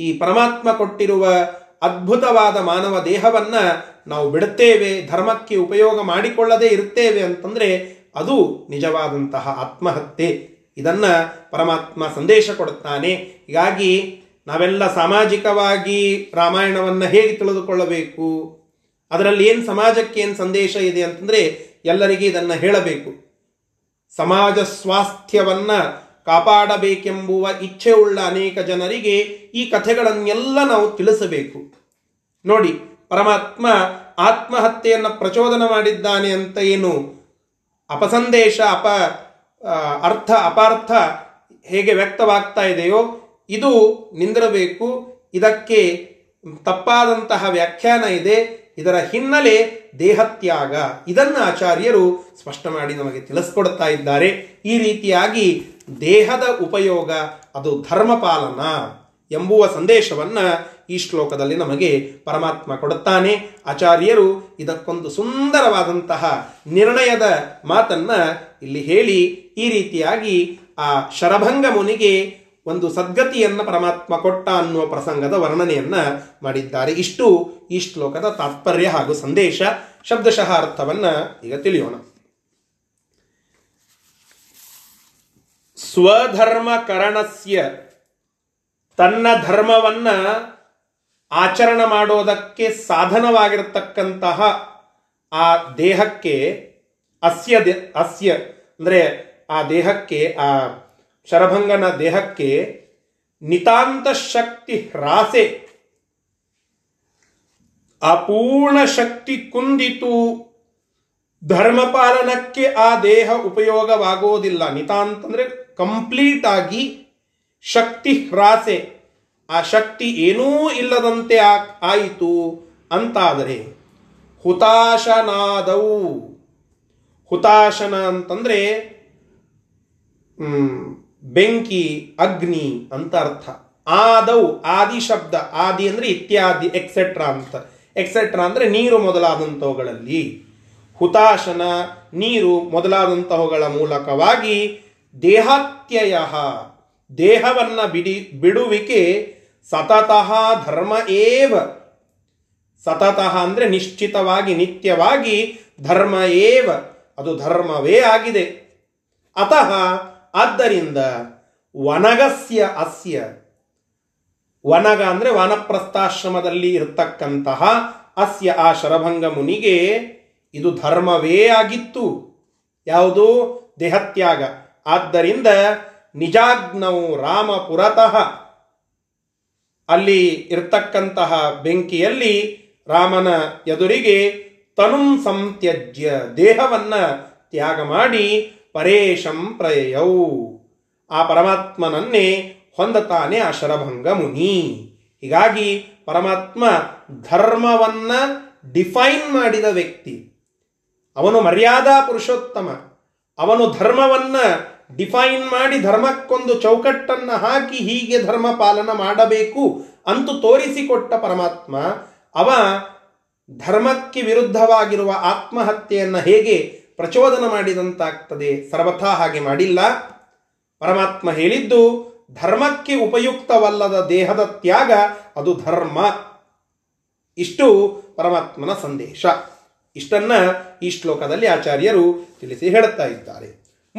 ಈ ಪರಮಾತ್ಮ ಕೊಟ್ಟಿರುವ ಅದ್ಭುತವಾದ ಮಾನವ ದೇಹವನ್ನು ನಾವು ಬಿಡುತ್ತೇವೆ, ಧರ್ಮಕ್ಕೆ ಉಪಯೋಗ ಮಾಡಿಕೊಳ್ಳದೇ ಇರುತ್ತೇವೆ ಅಂತಂದರೆ ಅದು ನಿಜವಾದಂತಹ ಆತ್ಮಹತ್ಯೆ. ಇದನ್ನು ಪರಮಾತ್ಮ ಸಂದೇಶ ಕೊಡುತ್ತಾನೆ. ಹೀಗಾಗಿ ನಾವೆಲ್ಲ ಸಾಮಾಜಿಕವಾಗಿ ರಾಮಾಯಣವನ್ನು ಹೇಗೆ ತಿಳಿದುಕೊಳ್ಳಬೇಕು, ಅದರಲ್ಲಿ ಏನು ಸಮಾಜಕ್ಕೆ ಏನು ಸಂದೇಶ ಇದೆ ಅಂತಂದರೆ ಎಲ್ಲರಿಗೆ ಇದನ್ನು ಹೇಳಬೇಕು. ಸಮಾಜ ಸ್ವಾಸ್ಥ್ಯವನ್ನು ಕಾಪಾಡಬೇಕೆಂಬುವ ಇಚ್ಛೆಯುಳ್ಳ ಅನೇಕ ಜನರಿಗೆ ಈ ಕಥೆಗಳನ್ನೆಲ್ಲ ನಾವು ತಿಳಿಸಬೇಕು. ನೋಡಿ, ಪರಮಾತ್ಮ ಆತ್ಮಹತ್ಯೆಯನ್ನು ಪ್ರಚೋದನೆ ಮಾಡಿದ್ದಾನೆ ಅಂತ ಏನು ಅಪಸಂದೇಶ, ಅರ್ಥ ಅಪಾರ್ಥ ಹೇಗೆ ವ್ಯಕ್ತವಾಗ್ತಾ ಇದೆಯೋ ಇದು ನಿಂದಿರಬೇಕು. ಇದಕ್ಕೆ ತಪ್ಪಾದಂತಹ ವ್ಯಾಖ್ಯಾನ ಇದೆ. ಇದರ ಹಿನ್ನೆಲೆ ದೇಹತ್ಯಾಗ. ಇದನ್ನು ಆಚಾರ್ಯರು ಸ್ಪಷ್ಟ ಮಾಡಿ ನಮಗೆ ತಿಳಿಸ್ಕೊಡ್ತಾ ಇದ್ದಾರೆ. ಈ ರೀತಿಯಾಗಿ ದೇಹದ ಉಪಯೋಗ ಅದು ಧರ್ಮಪಾಲನ ಎಂಬುವ ಸಂದೇಶವನ್ನು ಈ ಶ್ಲೋಕದಲ್ಲಿ ನಮಗೆ ಪರಮಾತ್ಮ ಕೊಡುತ್ತಾನೆ. ಆಚಾರ್ಯರು ಇದಕ್ಕೊಂದು ಸುಂದರವಾದಂತಹ ನಿರ್ಣಯದ ಮಾತನ್ನು ಇಲ್ಲಿ ಹೇಳಿ, ಈ ರೀತಿಯಾಗಿ ಆ ಶರಭಂಗ ಮುನಿಗೆ ಒಂದು ಸದ್ಗತಿಯನ್ನು ಪರಮಾತ್ಮ ಕೊಟ್ಟ ಅನ್ನುವ ಪ್ರಸಂಗದ ವರ್ಣನೆಯನ್ನು ಮಾಡಿದ್ದಾರೆ. ಇಷ್ಟು ಈ ಶ್ಲೋಕದ ತಾತ್ಪರ್ಯ ಹಾಗೂ ಸಂದೇಶ. ಶಬ್ದಶಃ ಅರ್ಥವನ್ನು ಈಗ ತಿಳಿಯೋಣ. ಸ್ವಧರ್ಮಕರಣಸ್ಯ, ತನ್ನ ಧರ್ಮವನ್ನು ಆಚರಣೆ ಮಾಡೋದಕ್ಕೆ ಸಾಧನವಾಗಿರತಕ್ಕಂತಹ ಆ ದೇಹಕ್ಕೆ, ಅಸ್ಯ ಅಂದರೆ ಆ ದೇಹಕ್ಕೆ, ಆ ಶರಭಂಗನ ದೇಹಕ್ಕೆ ನಿತಾಂತ ಶಕ್ತಿ ಹ್ರಾಸೆ, ಅಪೂರ್ಣ ಶಕ್ತಿ ಕುಂದಿತು, ಧರ್ಮಪಾಲನಕ್ಕೆ ಆ ದೇಹ ಉಪಯೋಗವಾಗೋದಿಲ್ಲ. ನಿತಾಂತ ಅಂದರೆ ಕಂಪ್ಲೀಟ್ ಆಗಿ, ಶಕ್ತಿ ಹ್ರಾಸೆ ಆ ಶಕ್ತಿ ಏನೂ ಇಲ್ಲದಂತೆ ಆಯಿತು ಅಂತಾದರೆ ಹುತಾಶನಾದವು. ಹುತಾಶನ ಅಂತಂದರೆ ಬೆಂಕಿ, ಅಗ್ನಿ ಅಂತ ಅರ್ಥ. ಆದವು, ಆದಿ ಶಬ್ದ, ಆದಿ ಅಂದರೆ ಇತ್ಯಾದಿ, ಎಕ್ಸೆಟ್ರಾ ಅಂತ. ಎಕ್ಸೆಟ್ರಾ ಅಂದರೆ ನೀರು ಮೊದಲಾದಂಥವುಗಳಲ್ಲಿ. ಹುತಾಶನ, ನೀರು ಮೊದಲಾದಂಥವುಗಳ ಮೂಲಕವಾಗಿ ದೇಹಾತ್ಯಯ, ದೇಹವನ್ನು ಬಿಡುವಿಕೆ, ಸತತಃ ಧರ್ಮ ಏವ, ಸತತಃ ಅಂದರೆ ನಿಶ್ಚಿತವಾಗಿ, ನಿತ್ಯವಾಗಿ, ಧರ್ಮ ಏವ ಅದು ಧರ್ಮವೇ ಆಗಿದೆ. ಅತಃ ಆದ್ದರಿಂದ ವನಗಸ್ಯ ಅಸ್ಯ, ವನಗ ಅಂದರೆ ವಾನಪ್ರಸ್ಥಾಶ್ರಮದಲ್ಲಿ ಇರತಕ್ಕಂತಹ ಅಸ್ಯ ಆ ಶರಭಂಗ ಮುನಿಗೆ ಇದು ಧರ್ಮವೇ ಆಗಿತ್ತು. ಯಾವುದು? ದೇಹತ್ಯಾಗ. ಆದ್ದರಿಂದ ನಿಜಾಗ್ನೌ ರಾಮ ಪುರತಃ, ಅಲ್ಲಿ ಇರ್ತಕ್ಕಂತಹ ಬೆಂಕಿಯಲ್ಲಿ ರಾಮನ ಎದುರಿಗೆ ತನುಂ ಸಂತ್ಯಜ್ಯ, ದೇಹವನ್ನು ತ್ಯಾಗ ಮಾಡಿ ಪರೇಶಂ ಪ್ರಯಯೌ, ಆ ಪರಮಾತ್ಮನನ್ನೇ ಹೊಂದತಾನೆ ಆ ಶರಭಂಗ ಮುನಿ. ಹೀಗಾಗಿ ಪರಮಾತ್ಮ ಧರ್ಮವನ್ನು ಡಿಫೈನ್ ಮಾಡಿದ ವ್ಯಕ್ತಿ, ಅವನು ಮರ್ಯಾದಾ ಪುರುಷೋತ್ತಮ. ಅವನು ಧರ್ಮವನ್ನು ಡಿಫೈನ್ ಮಾಡಿ ಧರ್ಮಕ್ಕೊಂದು ಚೌಕಟ್ಟನ್ನು ಹಾಕಿ ಹೀಗೆ ಧರ್ಮ ಪಾಲನ ಮಾಡಬೇಕು ಅಂತೂ ತೋರಿಸಿಕೊಟ್ಟ ಪರಮಾತ್ಮ, ಅವ ಧರ್ಮಕ್ಕೆ ವಿರುದ್ಧವಾಗಿರುವ ಆತ್ಮಹತ್ಯೆಯನ್ನು ಹೇಗೆ ಪ್ರಚೋದನ ಮಾಡಿದಂತಾಗ್ತದೆ? ಸರ್ವಥಾ ಹಾಗೆ ಮಾಡಿಲ್ಲ. ಪರಮಾತ್ಮ ಹೇಳಿದ್ದು ಧರ್ಮಕ್ಕೆ ಉಪಯುಕ್ತವಲ್ಲದ ದೇಹದ ತ್ಯಾಗ ಅದು ಧರ್ಮ. ಇಷ್ಟು ಪರಮಾತ್ಮನ ಸಂದೇಶ. ಇಷ್ಟನ್ನು ಈ ಶ್ಲೋಕದಲ್ಲಿ ಆಚಾರ್ಯರು ತಿಳಿಸಿ ಹೇಳುತ್ತಾ ಇದ್ದಾರೆ.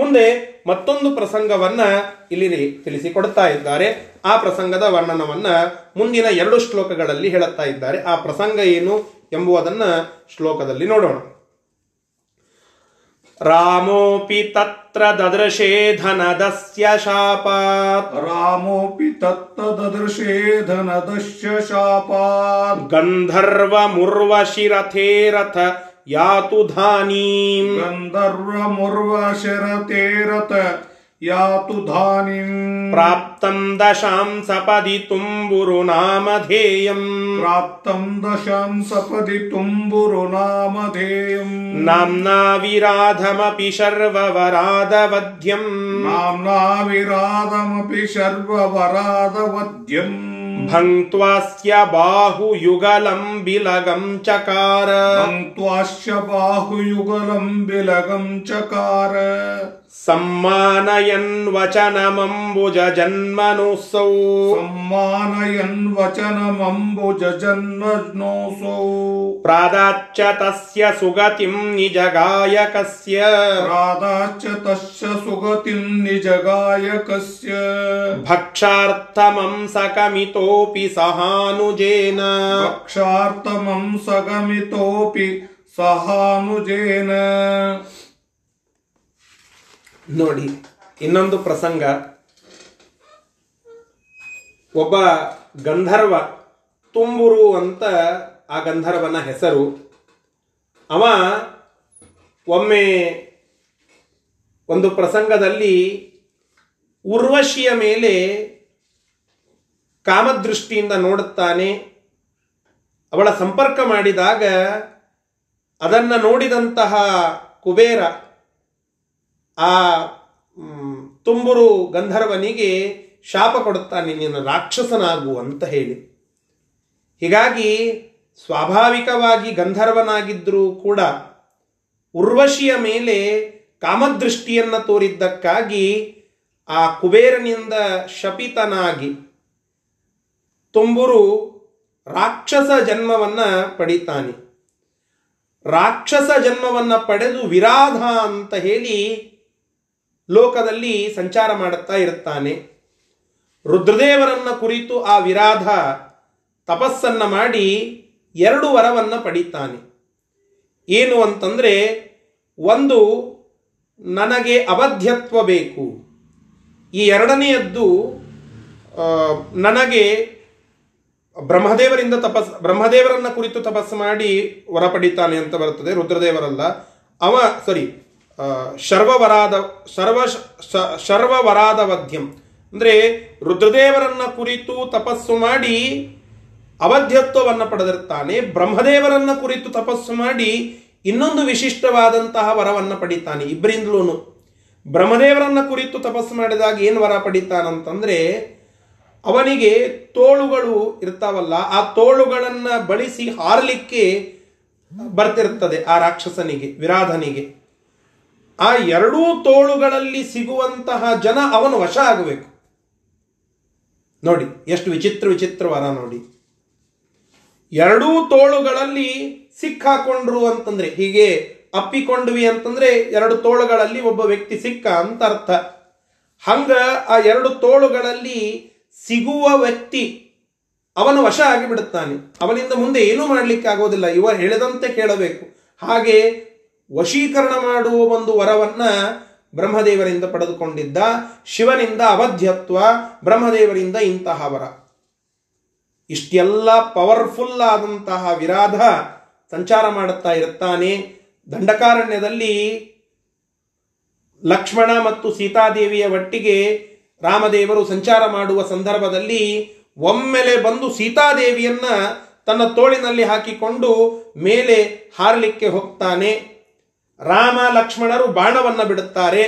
ಮುಂದೆ ಮತ್ತೊಂದು ಪ್ರಸಂಗವನ್ನು ಇಲ್ಲಿ ತಿಳಿಸಿಕೊಡ್ತಾ ಇದ್ದಾರೆ. ಆ ಪ್ರಸಂಗದ ವರ್ಣನವನ್ನು ಮುಂದಿನ 2 ಶ್ಲೋಕಗಳಲ್ಲಿ ಹೇಳುತ್ತಾ ಇದ್ದಾರೆ. ಆ ಪ್ರಸಂಗ ಏನು ಎಂಬುವುದನ್ನು ಶ್ಲೋಕದಲ್ಲಿ ನೋಡೋಣ. ರಾಮೋಪಿ ತತ್ರ ದದೃಶೇ ಧನದಸ್ಯ ಶಾಪಾತ್, ರಾಮೋಪಿ ತತ್ರ ದದೃಶೇ ಧನದಸ್ಯ ಶಾಪಾತ್, ಗಂಧರ್ವ ಮುರ್ವಶಿ ರಥೇ ರಥ ಯಾತು ಧಾನೀಂ, ಗಂಧರ್ವ ಮುರ್ವಶಿ ರಥೇ ರಥ ಯಾತು ಧಾನೀಂ, ಪ್ರಾಪ್ತಂ ದಶಾಂ ಸಪದಿ ತುಂಬುರು ನಾಮಧೇಯಂ, ಪ್ರಾಪ್ತಂ ದಶಾಂ ಸಪದಿ ತುಂಬುರು ನಾಮಧೇಯಂ, ನಾಮ್ನಾ ವಿರಾಧಮಪಿ ಸರ್ವವರಾಧವಧ್ಯಂ, ನಾಮ್ನಾ ವಿರಾಧಮಪಿ ಸರ್ವವರಾಧವಧ್ಯಂ, ಭಂಕ್ತ್ವಾಸ್ಯ ಬಾಹುಯುಗಲಂ ಬಿಲಗಂ ಚಕಾರ, ಭಂಕ್ತ್ವಾಸ್ಯ ಬಾಹುಯುಗಲಂ ಬಿಲಗಂ ಚಕಾರ, ಸಮ್ಮಾನಯನ್ ವಚನಮಂಬುಜ ಜನ್ಮನೋಸೌ, ಸಮ್ಮಾನಯನ್ ವಚನಮಂಬುಜ ಜನ್ಮನೋಸೌ, ಪ್ರಾದಾಚ್ಯ ತಸ್ಯ ಸುಗತಿಂ ನಿಜಗಾಯಕಸ್ಯ, ಪ್ರಾದಾಚ್ಯ ತಸ್ಯ ಸುಗತಿಂ ನಿಜಗಾಯಕಸ್ಯ, ಭಕ್ಷಾರ್ಥಮಂಸಕಮಿತೋಪಿ ಸಹಾನುಜೇನ, ಭಕ್ಷಾರ್ಥಮಂಸಕಮಿತೋಪಿ ಸಹಾನುಜೇನ. ನೋಡಿ, ಇನ್ನೊಂದು ಪ್ರಸಂಗ. ಒಬ್ಬ ಗಂಧರ್ವ, ತುಂಬುರು ಅಂತ ಆ ಗಂಧರ್ವನ ಹೆಸರು. ಅವ ಒಮ್ಮೆ ಒಂದು ಪ್ರಸಂಗದಲ್ಲಿ ಉರ್ವಶಿಯ ಮೇಲೆ ಕಾಮದೃಷ್ಟಿಯಿಂದ ನೋಡುತ್ತಾನೆ. ಅವಳ ಸಂಪರ್ಕ ಮಾಡಿದಾಗ ಅದನ್ನು ನೋಡಿದಂತಹ ಕುಬೇರ ಆ ತುಂಬುರು ಗಂಧರ್ವನಿಗೆ ಶಾಪ ಕೊಡುತ್ತಾನೆ, ನೀನು ರಾಕ್ಷಸನಾಗು ಅಂತ ಹೇಳಿ. ಹೀಗಾಗಿ ಸ್ವಾಭಾವಿಕವಾಗಿ ಗಂಧರ್ವನಾಗಿದ್ದರೂ ಕೂಡ ಉರ್ವಶಿಯ ಮೇಲೆ ಕಾಮದೃಷ್ಟಿಯನ್ನು ತೋರಿದ್ದಕ್ಕಾಗಿ ಆ ಕುಬೇರನಿಂದ ಶಪಿತನಾಗಿ ತುಂಬುರು ರಾಕ್ಷಸ ಜನ್ಮವನ್ನು ಪಡಿತಾನೆ. ರಾಕ್ಷಸ ಜನ್ಮವನ್ನು ಪಡೆದು ವಿರಾಧ ಅಂತ ಹೇಳಿ ಲೋಕದಲ್ಲಿ ಸಂಚಾರ ಮಾಡುತ್ತಾ ಇರ್ತಾನೆ. ರುದ್ರದೇವರನ್ನು ಕುರಿತು ಆ ವಿರಾಧ ತಪಸ್ಸನ್ನು ಮಾಡಿ 2 ವರವನ್ನು ಪಡಿತಾನೆ. ಏನು ಅಂತಂದರೆ, ಒಂದು ನನಗೆ ಅವಧ್ಯತ್ವ ಬೇಕು, ಈ 2ನೇಯದ್ದು ನನಗೆ ಬ್ರಹ್ಮದೇವರನ್ನ ಕುರಿತು ತಪಸ್ಸು ಮಾಡಿ ವರ ಪಡಿತಾನೆ ಅಂತ ಬರ್ತದೆ. ರುದ್ರದೇವರಲ್ಲ ಅವ, ಸಾರಿ, ಶರ್ವವರಾದವಧ್ಯಂ ಅಂದರೆ ರುದ್ರದೇವರನ್ನ ಕುರಿತು ತಪಸ್ಸು ಮಾಡಿ ಅವಧ್ಯತ್ವವನ್ನು ಪಡೆದಿರ್ತಾನೆ. ಬ್ರಹ್ಮದೇವರನ್ನ ಕುರಿತು ತಪಸ್ಸು ಮಾಡಿ ಇನ್ನೊಂದು ವಿಶಿಷ್ಟವಾದಂತಹ ವರವನ್ನು ಪಡಿತಾನೆ. ಇಬ್ಬರಿಂದಲೂ ಬ್ರಹ್ಮದೇವರನ್ನ ಕುರಿತು ತಪಸ್ಸು ಮಾಡಿದಾಗ ಏನು ವರ ಪಡಿತಾನಂತಂದರೆ, ಅವನಿಗೆ ತೋಳುಗಳು ಇರ್ತಾವಲ್ಲ, ಆ ತೋಳುಗಳನ್ನು ಬಳಸಿ ಹಾರಲಿಕ್ಕೆ ಬರ್ತಿರ್ತದೆ ಆ ರಾಕ್ಷಸನಿಗೆ, ವಿರಾಧನಿಗೆ. ಆ 2 ತೋಳುಗಳಲ್ಲಿ ಸಿಗುವಂತಹ ಜನ ಅವನು ವಶ ಆಗಬೇಕು. ನೋಡಿ ಎಷ್ಟು ವಿಚಿತ್ರ ವರ ನೋಡಿ. 2 ತೋಳುಗಳಲ್ಲಿ ಸಿಕ್ಕಾಕೊಂಡ್ರು ಅಂತಂದರೆ, ಹೀಗೆ ಅಪ್ಪಿಕೊಂಡ್ವಿ ಅಂತಂದರೆ 2 ತೋಳುಗಳಲ್ಲಿ ಒಬ್ಬ ವ್ಯಕ್ತಿ ಸಿಕ್ಕ ಅಂತ ಅರ್ಥ. ಹಂಗ ಆ 2 ತೋಳುಗಳಲ್ಲಿ ಸಿಗುವ ವ್ಯಕ್ತಿ ಅವನು ವಶ ಆಗಿಬಿಡುತ್ತಾನೆ. ಅವನಿಂದ ಮುಂದೆ ಏನೂ ಮಾಡಲಿಕ್ಕೆ ಆಗೋದಿಲ್ಲ, ಇವ ಹೇಳಿದಂತೆ ಕೇಳಬೇಕು. ಹಾಗೆ ವಶೀಕರಣ ಮಾಡುವ ಒಂದು ವರವನ್ನು ಬ್ರಹ್ಮದೇವರಿಂದ ಪಡೆದುಕೊಂಡಿದ್ದ. ಶಿವನಿಂದ ಅವಧ್ಯತ್ವ, ಬ್ರಹ್ಮದೇವರಿಂದ ಇಂತಹ ವರ. ಇಷ್ಟೆಲ್ಲ ಪವರ್ಫುಲ್ ಆದಂತಹ ವಿರಾಧ ಸಂಚಾರ ಮಾಡುತ್ತಾ ಇರ್ತಾನೆ. ದಂಡಕಾರಣ್ಯದಲ್ಲಿ ಲಕ್ಷ್ಮಣ ಮತ್ತು ಸೀತಾದೇವಿಯ ಒಟ್ಟಿಗೆ ರಾಮದೇವರು ಸಂಚಾರ ಮಾಡುವ ಸಂದರ್ಭದಲ್ಲಿ ಒಮ್ಮೆಲೆ ಬಂದು ಸೀತಾದೇವಿಯನ್ನ ತನ್ನ ತೋಳಿನಲ್ಲಿ ಹಾಕಿಕೊಂಡು ಮೇಲೆ ಹಾರಲಿಕ್ಕೆ ಹೋಗ್ತಾನೆ. ರಾಮ ಲಕ್ಷ್ಮಣರು ಬಾಣವನ್ನು ಬಿಡುತ್ತಾರೆ.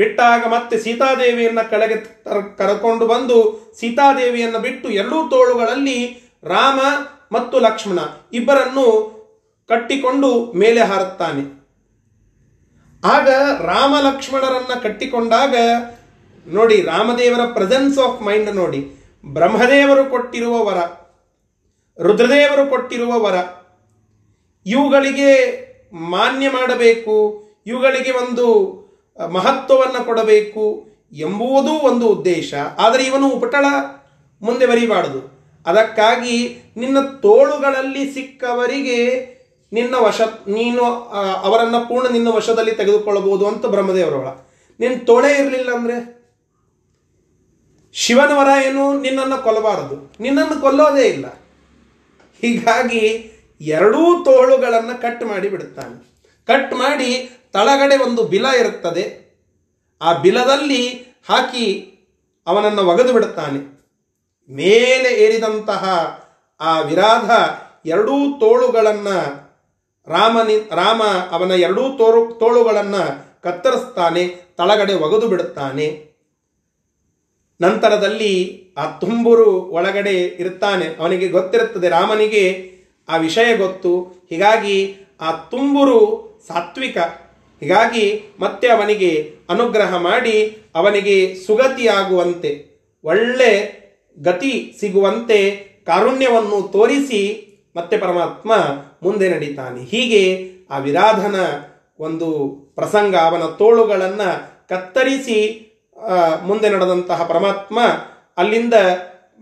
ಬಿಟ್ಟಾಗ ಮತ್ತೆ ಸೀತಾದೇವಿಯನ್ನು ಕೆಳಗೆ ಕರೆಕೊಂಡು ಬಂದು ಸೀತಾದೇವಿಯನ್ನು ಬಿಟ್ಟು 2 ತೋಳುಗಳಲ್ಲಿ ರಾಮ ಮತ್ತು ಲಕ್ಷ್ಮಣ ಇಬ್ಬರನ್ನು ಕಟ್ಟಿಕೊಂಡು ಮೇಲೆ ಹಾರುತ್ತಾನೆ. ಆಗ ರಾಮ ಲಕ್ಷ್ಮಣರನ್ನು ಕಟ್ಟಿಕೊಂಡಾಗ ನೋಡಿ ರಾಮದೇವರ ಪ್ರೆಸೆನ್ಸ್ ಆಫ್ ಮೈಂಡ್ ನೋಡಿ. ಬ್ರಹ್ಮದೇವರು ಕೊಟ್ಟಿರುವ ವರ, ರುದ್ರದೇವರು ಕೊಟ್ಟಿರುವ ವರ, ಇವುಗಳಿಗೆ ಮಾನ್ಯ ಮಾಡಬೇಕು, ಇವುಗಳಿಗೆ ಒಂದು ಮಹತ್ವವನ್ನು ಕೊಡಬೇಕು ಎಂಬುವುದು ಒಂದು ಉದ್ದೇಶ. ಆದರೆ ಇವನು ಉಪಟಳ, ಮುಂದೆ ಬರಿಬಾರದು. ಅದಕ್ಕಾಗಿ ನಿನ್ನ ತೋಳುಗಳಲ್ಲಿ ಸಿಕ್ಕವರಿಗೆ ನಿನ್ನ ನೀನು ಅವರನ್ನು ಪೂರ್ಣ ನಿನ್ನ ವಶದಲ್ಲಿ ತೆಗೆದುಕೊಳ್ಳಬಹುದು ಅಂತ ಬ್ರಹ್ಮದೇವರವಳ. ನಿನ್ನ ತೋಳೇ ಇರಲಿಲ್ಲ ಅಂದರೆ ಶಿವನ ವರ ಏನು, ನಿನ್ನನ್ನು ಕೊಲ್ಲಬಾರದು, ನಿನ್ನನ್ನು ಕೊಲ್ಲೋದೇ ಇಲ್ಲ. ಹೀಗಾಗಿ 2 ತೋಳುಗಳನ್ನು ಕಟ್ ಮಾಡಿ ಬಿಡುತ್ತಾನೆ. ಕಟ್ ಮಾಡಿ ತಳಗಡೆ ಒಂದು ಬಿಲ ಇರುತ್ತದೆ, ಆ ಬಿಲದಲ್ಲಿ ಹಾಕಿ ಅವನನ್ನು ಒಗೆದು ಬಿಡುತ್ತಾನೆ. ಮೇಲೆ ಏರಿದಂತಹ ಆ ವಿರಾಧ 2 ತೋಳುಗಳನ್ನು ರಾಮ ಅವನ 2 ತೋಳುಗಳನ್ನು ಕತ್ತರಿಸ್ತಾನೆ, ತಳಗಡೆ ಒಗೆದು ಬಿಡುತ್ತಾನೆ. ನಂತರದಲ್ಲಿ ಆ ತುಂಬುರು ಒಳಗಡೆ ಇರ್ತಾನೆ. ಅವನಿಗೆ ಗೊತ್ತಿರುತ್ತದೆ, ರಾಮನಿಗೆ ಆ ವಿಷಯ ಗೊತ್ತು. ಹೀಗಾಗಿ ಆ ತುಂಬುರು ಸಾತ್ವಿಕ, ಹೀಗಾಗಿ ಮತ್ತೆ ಅವನಿಗೆ ಅನುಗ್ರಹ ಮಾಡಿ ಅವನಿಗೆ ಸುಗತಿಯಾಗುವಂತೆ, ಒಳ್ಳೆ ಗತಿ ಸಿಗುವಂತೆ ಕಾರುಣ್ಯವನ್ನು ತೋರಿಸಿ ಮತ್ತೆ ಪರಮಾತ್ಮ ಮುಂದೆ ನಡೀತಾನೆ. ಹೀಗೆ ಆ ವಿರಾಧನ ಒಂದು ಪ್ರಸಂಗ, ಅವನ ತೋಳುಗಳನ್ನು ಕತ್ತರಿಸಿ ಮುಂದೆ ನಡೆದಂತಹ ಪರಮಾತ್ಮ ಅಲ್ಲಿಂದ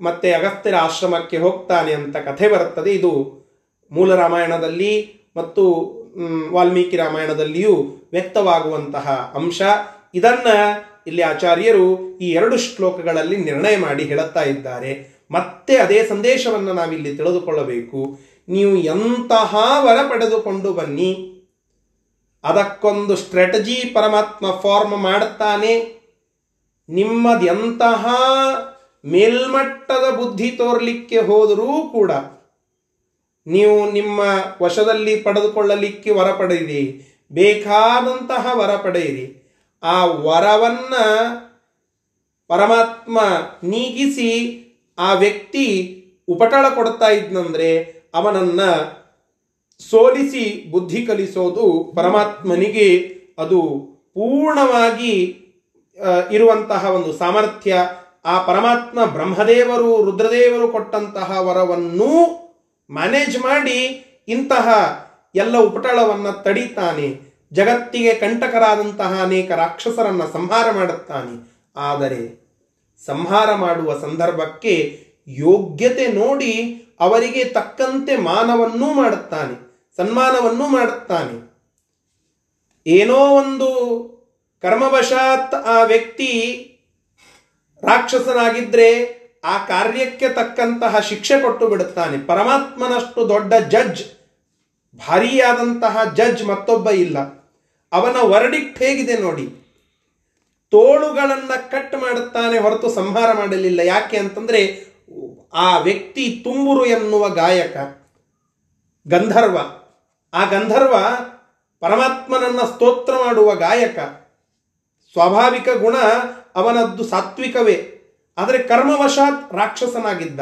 ಮತ್ತೆ ಅಗಸ್ತ್ಯರ ಆಶ್ರಮಕ್ಕೆ ಹೋಗ್ತಾನೆ ಅಂತ ಕಥೆ ಬರುತ್ತದೆ. ಇದು ಮೂಲ ರಾಮಾಯಣದಲ್ಲಿ ಮತ್ತು ವಾಲ್ಮೀಕಿ ರಾಮಾಯಣದಲ್ಲಿಯೂ ವ್ಯಕ್ತವಾಗುವಂತಹ ಅಂಶ. ಇದನ್ನು ಇಲ್ಲಿ ಆಚಾರ್ಯರು ಈ 2 ಶ್ಲೋಕಗಳಲ್ಲಿ ನಿರ್ಣಯ ಮಾಡಿ ಹೇಳುತ್ತಾ ಇದ್ದಾರೆ. ಮತ್ತೆ ಅದೇ ಸಂದೇಶವನ್ನು ನಾವಿಲ್ಲಿ ತಿಳಿದುಕೊಳ್ಳಬೇಕು. ನೀವು ಎಂತಹ ವರ ಪಡೆದುಕೊಂಡು ಬನ್ನಿ, ಅದಕ್ಕೊಂದು ಸ್ಟ್ರಾಟಜಿ ಪರಮಾತ್ಮ ಫಾರ್ಮ್ ಮಾಡುತ್ತಾನೆ. ನಿಮ್ಮದೆಂತಹ ಮೇಲ್ಮಟ್ಟದ ಬುದ್ಧಿ ತೋರಲಿಕ್ಕೆ ಹೋದರೂ ಕೂಡ ನೀವು ನಿಮ್ಮ ವಶದಲ್ಲಿ ಪಡೆದುಕೊಳ್ಳಲಿಕ್ಕೆ ವರ ಪಡೆಯಿರಿ, ಬೇಕಾದಂತಹ ವರ ಪಡೆಯಿರಿ. ಆ ವರವನ್ನು ಪರಮಾತ್ಮ ನೀಗಿಸಿ ಆ ವ್ಯಕ್ತಿ ಉಪಟಳ ಕೊಡ್ತಾ ಇದ್ನಂದರೆ ಅವನನ್ನು ಸೋಲಿಸಿ ಬುದ್ಧಿ ಕಲಿಸೋದು ಪರಮಾತ್ಮನಿಗೆ ಅದು ಪೂರ್ಣವಾಗಿ ಇರುವಂತಹ ಒಂದು ಸಾಮರ್ಥ್ಯ, ಆ ಪರಮಾತ್ಮ ಬ್ರಹ್ಮದೇವರು ರುದ್ರದೇವರು ಕೊಟ್ಟಂತಹ ವರವನ್ನು ಮ್ಯಾನೇಜ್ ಮಾಡಿ ಇಂತಹ ಎಲ್ಲ ಉಪಟಳವನ್ನು ತಡಿತಾನೆ, ಜಗತ್ತಿಗೆ ಕಂಟಕರಾದಂತಹ ಅನೇಕ ರಾಕ್ಷಸರನ್ನು ಸಂಹಾರ ಮಾಡುತ್ತಾನೆ. ಆದರೆ ಸಂಹಾರ ಮಾಡುವ ಸಂದರ್ಭಕ್ಕೆ ಯೋಗ್ಯತೆ ನೋಡಿ ಅವರಿಗೆ ತಕ್ಕಂತೆ ಮಾನವನ್ನೂ ಮಾಡುತ್ತಾನೆ, ಸನ್ಮಾನವನ್ನೂ ಮಾಡುತ್ತಾನೆ. ಏನೋ ಒಂದು ಕರ್ಮವಶಾತ್ ಆ ವ್ಯಕ್ತಿ ರಾಕ್ಷಸನಾಗಿದ್ದರೆ ಆ ಕಾರ್ಯಕ್ಕೆ ತಕ್ಕಂತಹ ಶಿಕ್ಷೆ ಕೊಟ್ಟು ಬಿಡುತ್ತಾನೆ. ಪರಮಾತ್ಮನಷ್ಟು ದೊಡ್ಡ ಜಡ್ಜ್, ಭಾರಿಯಾದಂತಹ ಜಡ್ಜ್ ಮತ್ತೊಬ್ಬ ಇಲ್ಲ. ಅವನ ವರ್ಡಿಕ್ಟ್ ಹೇಗಿದೆ ನೋಡಿ, ತೋಳುಗಳನ್ನು ಕಟ್ ಮಾಡುತ್ತಾನೆ ಹೊರತು ಸಂಹಾರ ಮಾಡಲಿಲ್ಲ. ಯಾಕೆ ಅಂತಂದರೆ ಆ ವ್ಯಕ್ತಿ ತುಂಬುರು ಎನ್ನುವ ಗಾಯಕ ಗಂಧರ್ವ, ಆ ಗಂಧರ್ವ ಪರಮಾತ್ಮನನ್ನು ಸ್ತೋತ್ರ ಮಾಡುವ ಗಾಯಕ, ಸ್ವಾಭಾವಿಕ ಗುಣ ಅವನದ್ದು ಸಾತ್ವಿಕವೇ. ಆದರೆ ಕರ್ಮವಶಾತ್ ರಾಕ್ಷಸನಾಗಿದ್ದ,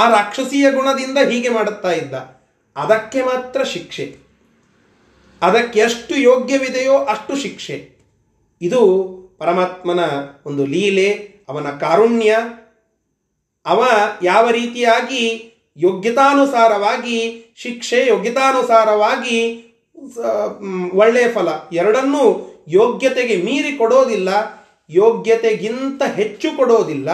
ಆ ರಾಕ್ಷಸೀಯ ಗುಣದಿಂದ ಹೀಗೆ ಮಾಡುತ್ತಾ ಇದ್ದ. ಅದಕ್ಕೆ ಮಾತ್ರ ಶಿಕ್ಷೆ, ಅದಕ್ಕೆ ಎಷ್ಟು ಯೋಗ್ಯವಿದೆಯೋ ಅಷ್ಟು ಶಿಕ್ಷೆ. ಇದು ಪರಮಾತ್ಮನ ಒಂದು ಲೀಲೆ, ಅವನ ಕಾರುಣ್ಯ. ಅವ ಯಾವ ರೀತಿಯಾಗಿ ಯೋಗ್ಯತಾನುಸಾರವಾಗಿ ಶಿಕ್ಷೆ, ಯೋಗ್ಯತಾನುಸಾರವಾಗಿ ಒಳ್ಳೆಯ ಫಲ, ಎರಡನ್ನೂ ಯೋಗ್ಯತೆಗೆ ಮೀರಿ ಕೊಡೋದಿಲ್ಲ, ಯೋಗ್ಯತೆಗಿಂತ ಹೆಚ್ಚು ಕೊಡೋದಿಲ್ಲ,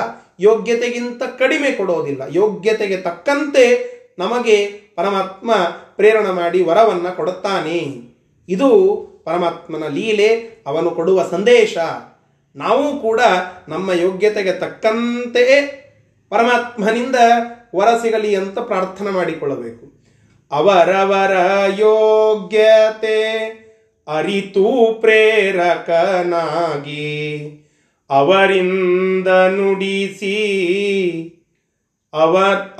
ಯೋಗ್ಯತೆಗಿಂತ ಕಡಿಮೆ ಕೊಡೋದಿಲ್ಲ. ಯೋಗ್ಯತೆಗೆ ತಕ್ಕಂತೆ ನಮಗೆ ಪರಮಾತ್ಮ ಪ್ರೇರಣೆ ಮಾಡಿ ವರವನ್ನು ಕೊಡುತ್ತಾನೆ. ಇದು ಪರಮಾತ್ಮನ ಲೀಲೆ, ಅವನು ಕೊಡುವ ಸಂದೇಶ. ನಾವು ಕೂಡ ನಮ್ಮ ಯೋಗ್ಯತೆಗೆ ತಕ್ಕಂತೆಯೇ ಪರಮಾತ್ಮನಿಂದ ವರ ಸಿಗಲಿ ಅಂತ ಪ್ರಾರ್ಥನೆ ಮಾಡಿಕೊಳ್ಳಬೇಕು. ಅವರವರ ಯೋಗ್ಯತೆ ಅರಿತು ಪ್ರೇರಕನಾಗಿ ಅವರಿಂದ ನುಡಿಸಿ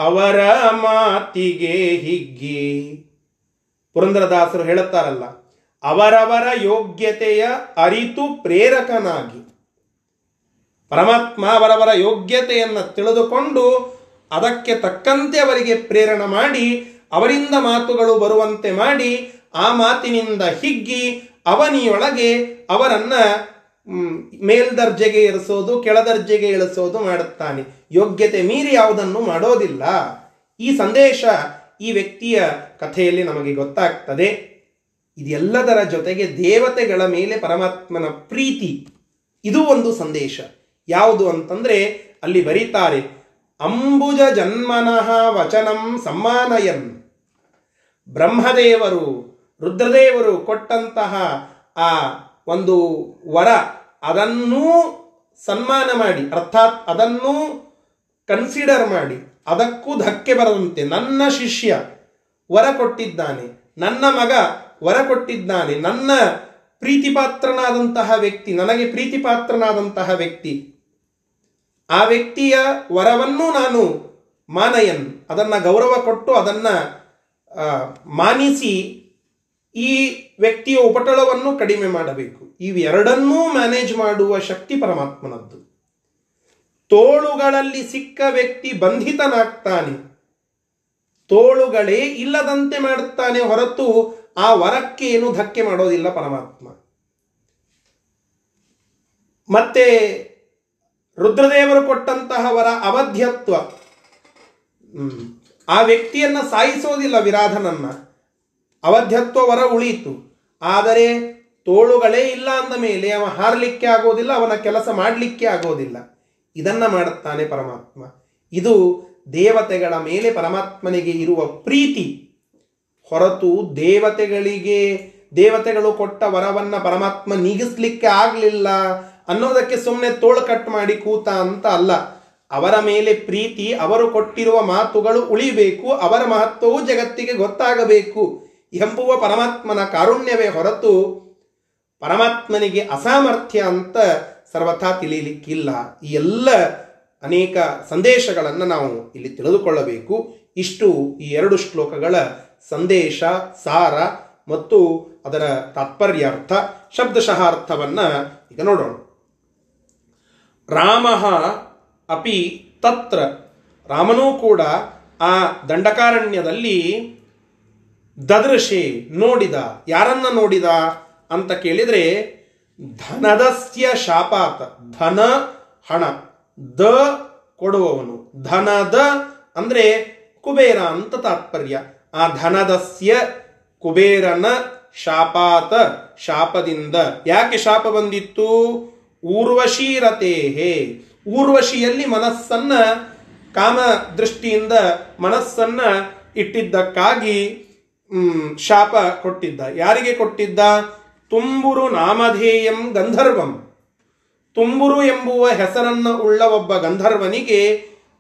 ಅವರ ಮಾತಿಗೆ ಹಿಗ್ಗಿ. ಪುರಂದರದಾಸರು ಹೇಳುತ್ತಾರಲ್ಲ, ಅವರವರ ಯೋಗ್ಯತೆಯ ಅರಿತು ಪ್ರೇರಕನಾಗಿ. ಪರಮಾತ್ಮ ಅವರವರ ಯೋಗ್ಯತೆಯನ್ನು ತಿಳಿದುಕೊಂಡು ಅದಕ್ಕೆ ತಕ್ಕಂತೆ ಅವರಿಗೆ ಪ್ರೇರಣೆ ಮಾಡಿ, ಅವರಿಂದ ಮಾತುಗಳು ಬರುವಂತೆ ಮಾಡಿ, ಆ ಮಾತಿನಿಂದ ಹಿಗ್ಗಿ ಅವನಿಯೊಳಗೆ ಅವರನ್ನು ಮೇಲ್ದರ್ಜೆಗೆ ಇಳಿಸೋದು, ಕೆಳದರ್ಜೆಗೆ ಇಳಿಸೋದು ಮಾಡುತ್ತಾನೆ. ಯೋಗ್ಯತೆ ಮೀರಿ ಯಾವುದನ್ನು ಮಾಡೋದಿಲ್ಲ. ಈ ಸಂದೇಶ ಈ ವ್ಯಕ್ತಿಯ ಕಥೆಯಲ್ಲಿ ನಮಗೆ ಗೊತ್ತಾಗ್ತದೆ. ಇದೆಲ್ಲದರ ಜೊತೆಗೆ ದೇವತೆಗಳ ಮೇಲೆ ಪರಮಾತ್ಮನ ಪ್ರೀತಿ, ಇದು ಒಂದು ಸಂದೇಶ. ಯಾವುದು ಅಂತಂದರೆ ಅಲ್ಲಿ ಬರೀತಾರೆ, ಅಂಬುಜ ಜನ್ಮನಃ ವಚನಂ ಸಮ್ಮಾನಯನ್. ಬ್ರಹ್ಮದೇವರು ರುದ್ರದೇವರು ಕೊಟ್ಟಂತಹ ಆ ಒಂದು ವರ ಅದನ್ನೂ ಸನ್ಮಾನ ಮಾಡಿ, ಅರ್ಥಾತ್ ಅದನ್ನೂ ಕನ್ಸಿಡರ್ ಮಾಡಿ, ಅದಕ್ಕೂ ಧಕ್ಕೆ ಬರದಂತೆ, ನನ್ನ ಶಿಷ್ಯ ವರ ಕೊಟ್ಟಿದ್ದಾನೆ, ನನ್ನ ಮಗ ವರ ಕೊಟ್ಟಿದ್ದಾನೆ, ನನ್ನ ಪ್ರೀತಿಪಾತ್ರನಾದಂತಹ ವ್ಯಕ್ತಿ, ನನಗೆ ಪ್ರೀತಿಪಾತ್ರನಾದಂತಹ ವ್ಯಕ್ತಿ, ಆ ವ್ಯಕ್ತಿಯ ವರವನ್ನು ನಾನು ಮಾನಯನ್, ಅದನ್ನು ಗೌರವ ಕೊಟ್ಟು ಅದನ್ನು ಮಾನಿಸಿ ಈ ವ್ಯಕ್ತಿಯ ಉಪಟಳವನ್ನು ಕಡಿಮೆ ಮಾಡಬೇಕು. ಇವೆರಡನ್ನೂ ಮ್ಯಾನೇಜ್ ಮಾಡುವ ಶಕ್ತಿ ಪರಮಾತ್ಮನದ್ದು. ತೋಳುಗಳಲ್ಲಿ ಸಿಕ್ಕ ವ್ಯಕ್ತಿ ಬಂಧಿತನಾಗ್ತಾನೆ, ತೋಳುಗಳೇ ಇಲ್ಲದಂತೆ ಮಾಡುತ್ತಾನೆ ಹೊರತು ಆ ವರಕ್ಕೆ ಏನು ಧಕ್ಕೆ ಮಾಡೋದಿಲ್ಲ ಪರಮಾತ್ಮ. ಮತ್ತೆ ರುದ್ರದೇವರು ಕೊಟ್ಟಂತಹ ವರ ಅವಧ್ಯತ್ವ, ಆ ವ್ಯಕ್ತಿಯನ್ನು ಸಾಯಿಸೋದಿಲ್ಲ ವಿರಾಧನನ್ನು, ಅವಧ್ಯತ್ವ ವರ ಉಳಿಯಿತು. ಆದರೆ ತೋಳುಗಳೇ ಇಲ್ಲ ಅಂದ ಮೇಲೆ ಅವ ಹಾರಲಿಕ್ಕೆ ಆಗೋದಿಲ್ಲ, ಅವನ ಕೆಲಸ ಮಾಡಲಿಕ್ಕೆ ಆಗೋದಿಲ್ಲ. ಇದನ್ನು ಮಾಡುತ್ತಾನೆ ಪರಮಾತ್ಮ. ಇದು ದೇವತೆಗಳ ಮೇಲೆ ಪರಮಾತ್ಮನಿಗೆ ಇರುವ ಪ್ರೀತಿ ಹೊರತು ದೇವತೆಗಳು ಕೊಟ್ಟ ವರವನ್ನು ಪರಮಾತ್ಮ ನೀಗಿಸಲಿಕ್ಕೆ ಆಗಲಿಲ್ಲ ಅನ್ನೋದಕ್ಕೆ ಸುಮ್ಮನೆ ತೋಳು ಕಟ್ ಮಾಡಿ ಕೂತ ಅಂತ ಅಲ್ಲ. ಅವರ ಮೇಲೆ ಪ್ರೀತಿ, ಅವರು ಕೊಟ್ಟಿರುವ ಮಾತುಗಳು ಉಳಿಬೇಕು, ಅವರ ಮಹತ್ವವು ಜಗತ್ತಿಗೆ ಗೊತ್ತಾಗಬೇಕು ಎಂಬುವ ಪರಮಾತ್ಮನ ಕಾರುಣ್ಯವೇ ಹೊರತು ಪರಮಾತ್ಮನಿಗೆ ಅಸಾಮರ್ಥ್ಯ ಅಂತ ಸರ್ವಥಾ ತಿಳಿಯಲಿಕ್ಕಿಲ್ಲ. ಈ ಎಲ್ಲ ಅನೇಕ ಸಂದೇಶಗಳನ್ನು ನಾವು ಇಲ್ಲಿ ತಿಳಿದುಕೊಳ್ಳಬೇಕು. ಇಷ್ಟು ಈ ಎರಡು ಶ್ಲೋಕಗಳ ಸಂದೇಶ, ಸಾರ ಮತ್ತು ಅದರ ತಾತ್ಪರ್ಯಾರ್ಥ. ಶಬ್ದಶಃ ಅರ್ಥವನ್ನು ಈಗ ನೋಡೋಣ. ರಾಮಃ ಅಪಿ ತತ್ರ, ರಾಮನೂ ಕೂಡ ಆ ದಂಡಕಾರಣ್ಯದಲ್ಲಿ ದದೃಶೆ ನೋಡಿದ. ಯಾರನ್ನು ನೋಡಿದ ಅಂತ ಕೇಳಿದರೆ ಧನದಸ್ಯ ಶಾಪಾತ, ಧನ ಹಣ, ದ ಕೊಡುವವನು, ಧನದ ಅಂದರೆ ಕುಬೇರ ಅಂತ ತಾತ್ಪರ್ಯ. ಆ ಧನದಸ್ಯ ಕುಬೇರನ ಶಾಪಾತ ಶಾಪದಿಂದ. ಯಾಕೆ ಶಾಪ ಬಂದಿತ್ತು? ಊರ್ವಶೀರತೇಹೇ, ಊರ್ವಶಿಯಲ್ಲಿ ಮನಸ್ಸನ್ನ ಕಾಮ ದೃಷ್ಟಿಯಿಂದ ಮನಸ್ಸನ್ನ ಇಟ್ಟಿದ್ದಕ್ಕಾಗಿ ಶಾಪ ಕೊಟ್ಟಿದ್ದ. ಯಾರಿಗೆ ಕೊಟ್ಟಿದ್ದ? ತುಂಬುರು ನಾಮಧೇಯಂ ಗಂಧರ್ವಂ, ತುಂಬುರು ಎಂಬುವ ಹೆಸರನ್ನು ಉಳ್ಳ ಒಬ್ಬ ಗಂಧರ್ವನಿಗೆ